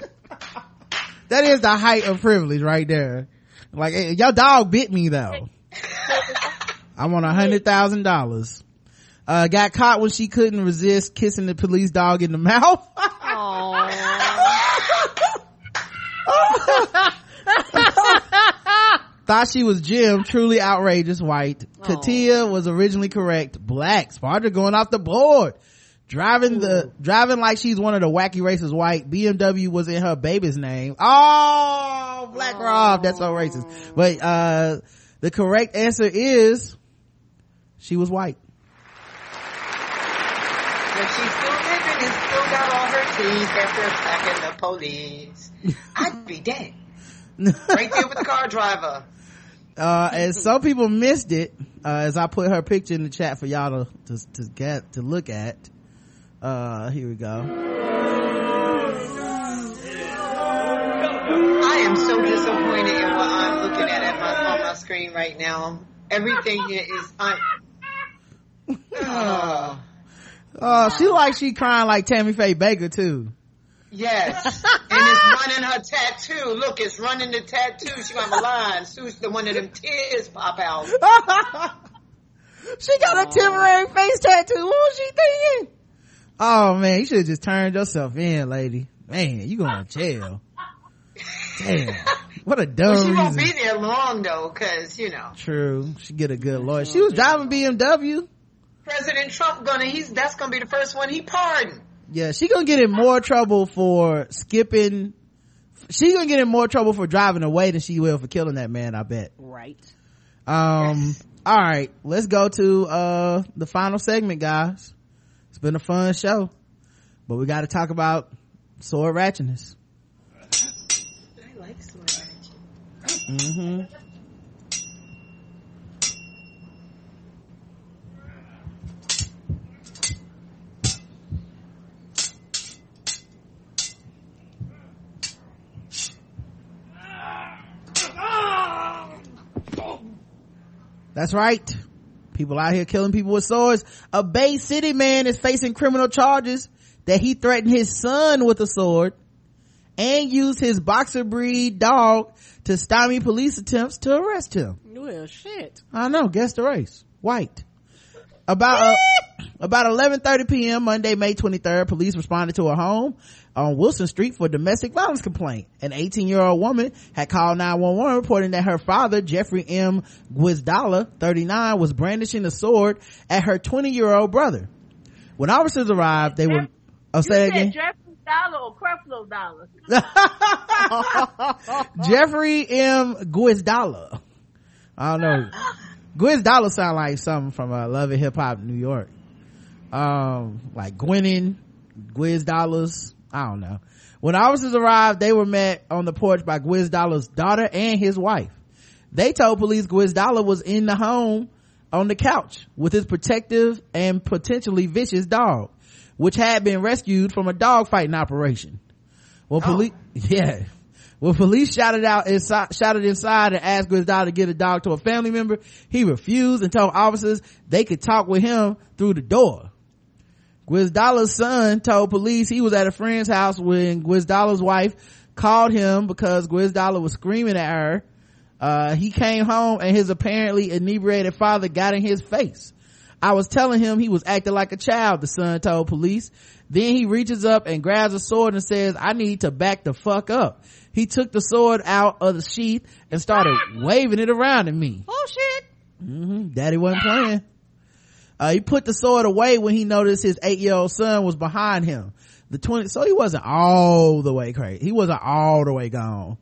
That is the height of privilege right there. Like, hey, your dog bit me though. I want a hundred thousand dollars. Uh, got caught when she couldn't resist kissing the police dog in the mouth. Thought she was Jim, truly outrageous, white. Aww. Katia was originally correct, black. Sparta going off the board. Driving Ooh. the, driving like she's one of the wacky races, white. B M W was in her baby's name. Oh, Black Aww. Rob, that's so racist. But, uh, the correct answer is, she was white. But she's still living and still got all her teeth after attacking the police. I'd be dead. Right there with the car driver. Uh, and some people missed it, uh, as I put her picture in the chat for y'all to, to, to get, to look at. Uh, here we go. I am so disappointed in what I'm looking at, at my, on my screen right now. Everything here is, un- oh. Oh, she like, she crying like Tammy Faye Baker too. Yes. And it's running her tattoo. Look, it's running the tattoo. She got a line. Sue's the one of them tears pop out. She got Aww. a temporary face tattoo. What was she thinking? Oh man, you should have just turned yourself in, lady. Man, you going to jail. Damn. What a dumb well, she won't reason. Be there long though, cause you know. True. She get a good lawyer. She was driving B M W. President Trump gonna, he's, that's gonna be the first one he pardoned. Yeah, she gonna get in more trouble for skipping she's gonna get in more trouble for driving away than she will for killing that man, I bet. Right. Um yes. All right, let's go to uh the final segment, guys. It's been a fun show, but we got to talk about sword ratchetness. I like sword ratchet. Mm-hmm. That's right. People out here killing people with swords. A Bay City man is facing criminal charges that he threatened his son with a sword and used his boxer breed dog to stymie police attempts to arrest him. Well, shit. I know. Guess the race. White. About uh, about eleven thirty p.m. Monday, May twenty-third, police responded to a home on Wilson Street for a domestic violence complaint. An eighteen-year-old woman had called nine one one reporting that her father, Jeffrey M. Gwizdala, thirty-nine, was brandishing a sword at her twenty-year-old brother. When officers arrived, they Jeff- were... Oh, say again? Jeffrey Dollar or Creflo Dollar? Jeffrey M. Gwizdala. I don't know. Gwizdala sound like something from uh, Love and Hip Hop New York. Um, like Gwennin, Gwizdala's. I don't know. When officers arrived, they were met on the porch by Gwizdala's daughter and his wife. They told police Gwizdala was in the home on the couch with his protective and potentially vicious dog, which had been rescued from a dog fighting operation. Well, oh. police, yeah. When police shouted out, inside, shouted inside and asked Gwizdala to give the dog to a family member, he refused and told officers they could talk with him through the door. Gwizdala's son told police he was at a friend's house when Gwizdala's wife called him because Gwizdala was screaming at her. Uh, he came home and his apparently inebriated father got in his face. I was telling him he was acting like a child, the son told police. Then he reaches up and grabs a sword and says, I need to back the fuck up. He took the sword out of the sheath and started waving it around at me. Oh shit. Mm-hmm. Daddy wasn't playing. Uh, he put the sword away when he noticed his eight-year-old son was behind him. The twenty, so he wasn't all the way crazy. He wasn't all the way gone.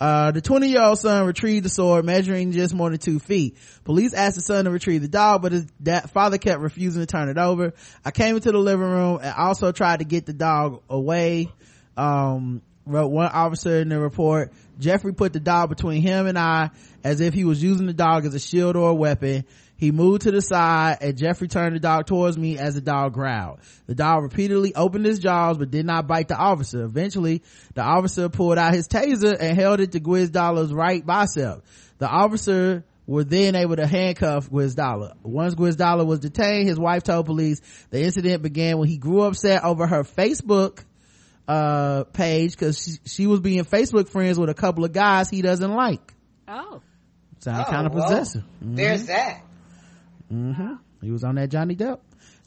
Uh, the twenty-year-old son retrieved the sword, measuring just more than two feet. Police asked the son to retrieve the dog, but his dad, father kept refusing to turn it over. I came into the living room and also tried to get the dog away, um, wrote one officer in the report. Jeffrey put the dog between him and I as if he was using the dog as a shield or a weapon. He moved to the side and Jeffrey turned the dog towards me as the dog growled. The dog repeatedly opened his jaws but did not bite the officer. Eventually, the officer pulled out his taser and held it to Gwizdala's right bicep. The officer were then able to handcuff Gwizdala. Once Gwizdala was detained, his wife told police the incident began when he grew upset over her Facebook uh page because she, she was being Facebook friends with a couple of guys he doesn't like. Oh. Sounds oh, kind of possessive. Mm-hmm. There's that. Mm-hmm. He was on that Johnny Depp.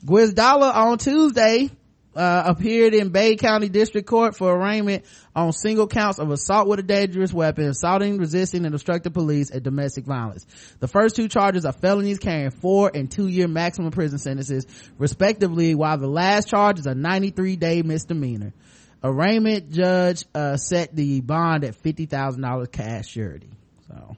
Gwizdala on Tuesday uh appeared in Bay County District Court for arraignment on single counts of assault with a dangerous weapon, assaulting, resisting, and obstructing police, and domestic violence. The first two charges are felonies carrying four and two-year maximum prison sentences, respectively, while the last charge is a ninety-three-day misdemeanor. Arraignment judge uh set the bond at fifty thousand dollars cash surety. So...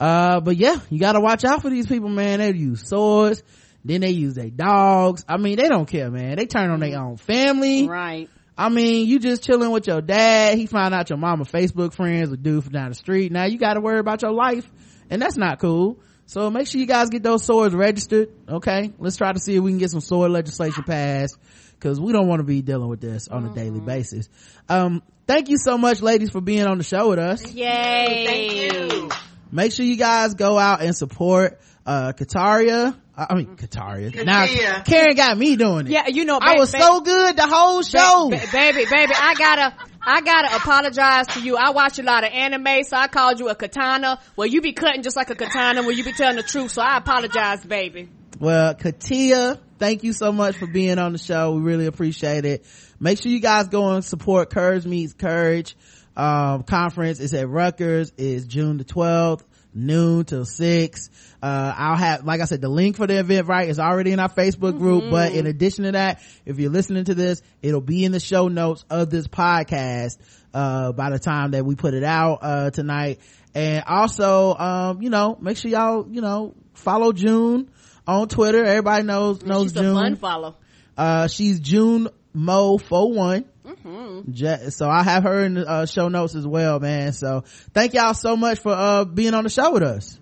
uh but yeah, you gotta watch out for these people, man. They use swords, then they use their dogs. I mean, they don't care, man. They turn on their own family. Right. I mean, you just chilling with your dad, he found out your mama Facebook friends with dude from down the street. Now you gotta worry about your life, and that's not cool. So make sure you guys get those swords registered. Okay, let's try to see if we can get some sword legislation passed, because we don't want to be dealing with this on a daily basis. Um thank you so much, ladies, for being on the show with us. Yay. Thank you. Make sure you guys go out and support uh Kataria. I mean Kataria. Now Karen got me doing it. Yeah, you know, baby, I was baby, so good the whole show. Baby, baby, baby, I gotta, I gotta apologize to you. I watch a lot of anime, so I called you a katana. Well, you be cutting just like a katana when you be telling the truth. So I apologize, baby. Well, Katia, thank you so much for being on the show. We really appreciate it. Make sure you guys go and support Curves Meets Courage. Um, conference is at Rutgers. Is June the twelfth, noon till six. Uh, I'll have, like I said, the link for the event, right, is already in our Facebook group. Mm-hmm. But in addition to that, if you're listening to this, it'll be in the show notes of this podcast. uh by the time that we put it out uh tonight. And also, um you know, make sure y'all, you know, follow June on Twitter. Everybody knows knows she's June. A fun follow. Uh she's June Mo four one. Mm-hmm. So I have her in the uh, show notes as well, man. So thank y'all so much for uh being on the show with us.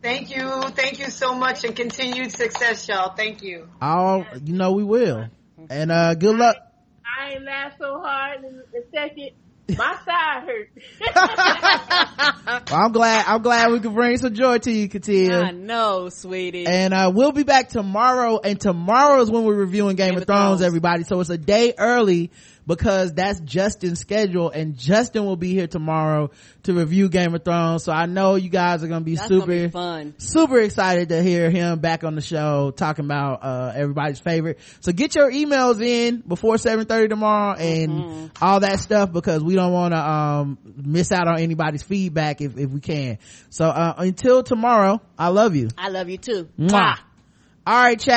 Thank you, thank you so much, and continued success, y'all. Thank you. Oh, you know we will. And uh good luck. I, I ain't laughed so hard in a second. My side hurt. Well, I'm glad. I'm glad we could bring some joy to you, Katia. I know, sweetie. And uh, we'll be back tomorrow. And tomorrow is when we're reviewing Game, Game of, of Thrones, Thrones, everybody. So it's a day early because that's Justin's schedule, and Justin will be here tomorrow to review Game of Thrones. So I know you guys are going to be that's super gonna be fun. Super excited to hear him back on the show talking about uh everybody's favorite. So get your emails in before seven thirty tomorrow and mm-hmm. all that stuff, because we don't want to um miss out on anybody's feedback if, if we can. So uh until tomorrow, I love you. I love you too. Mwah. All right, chat.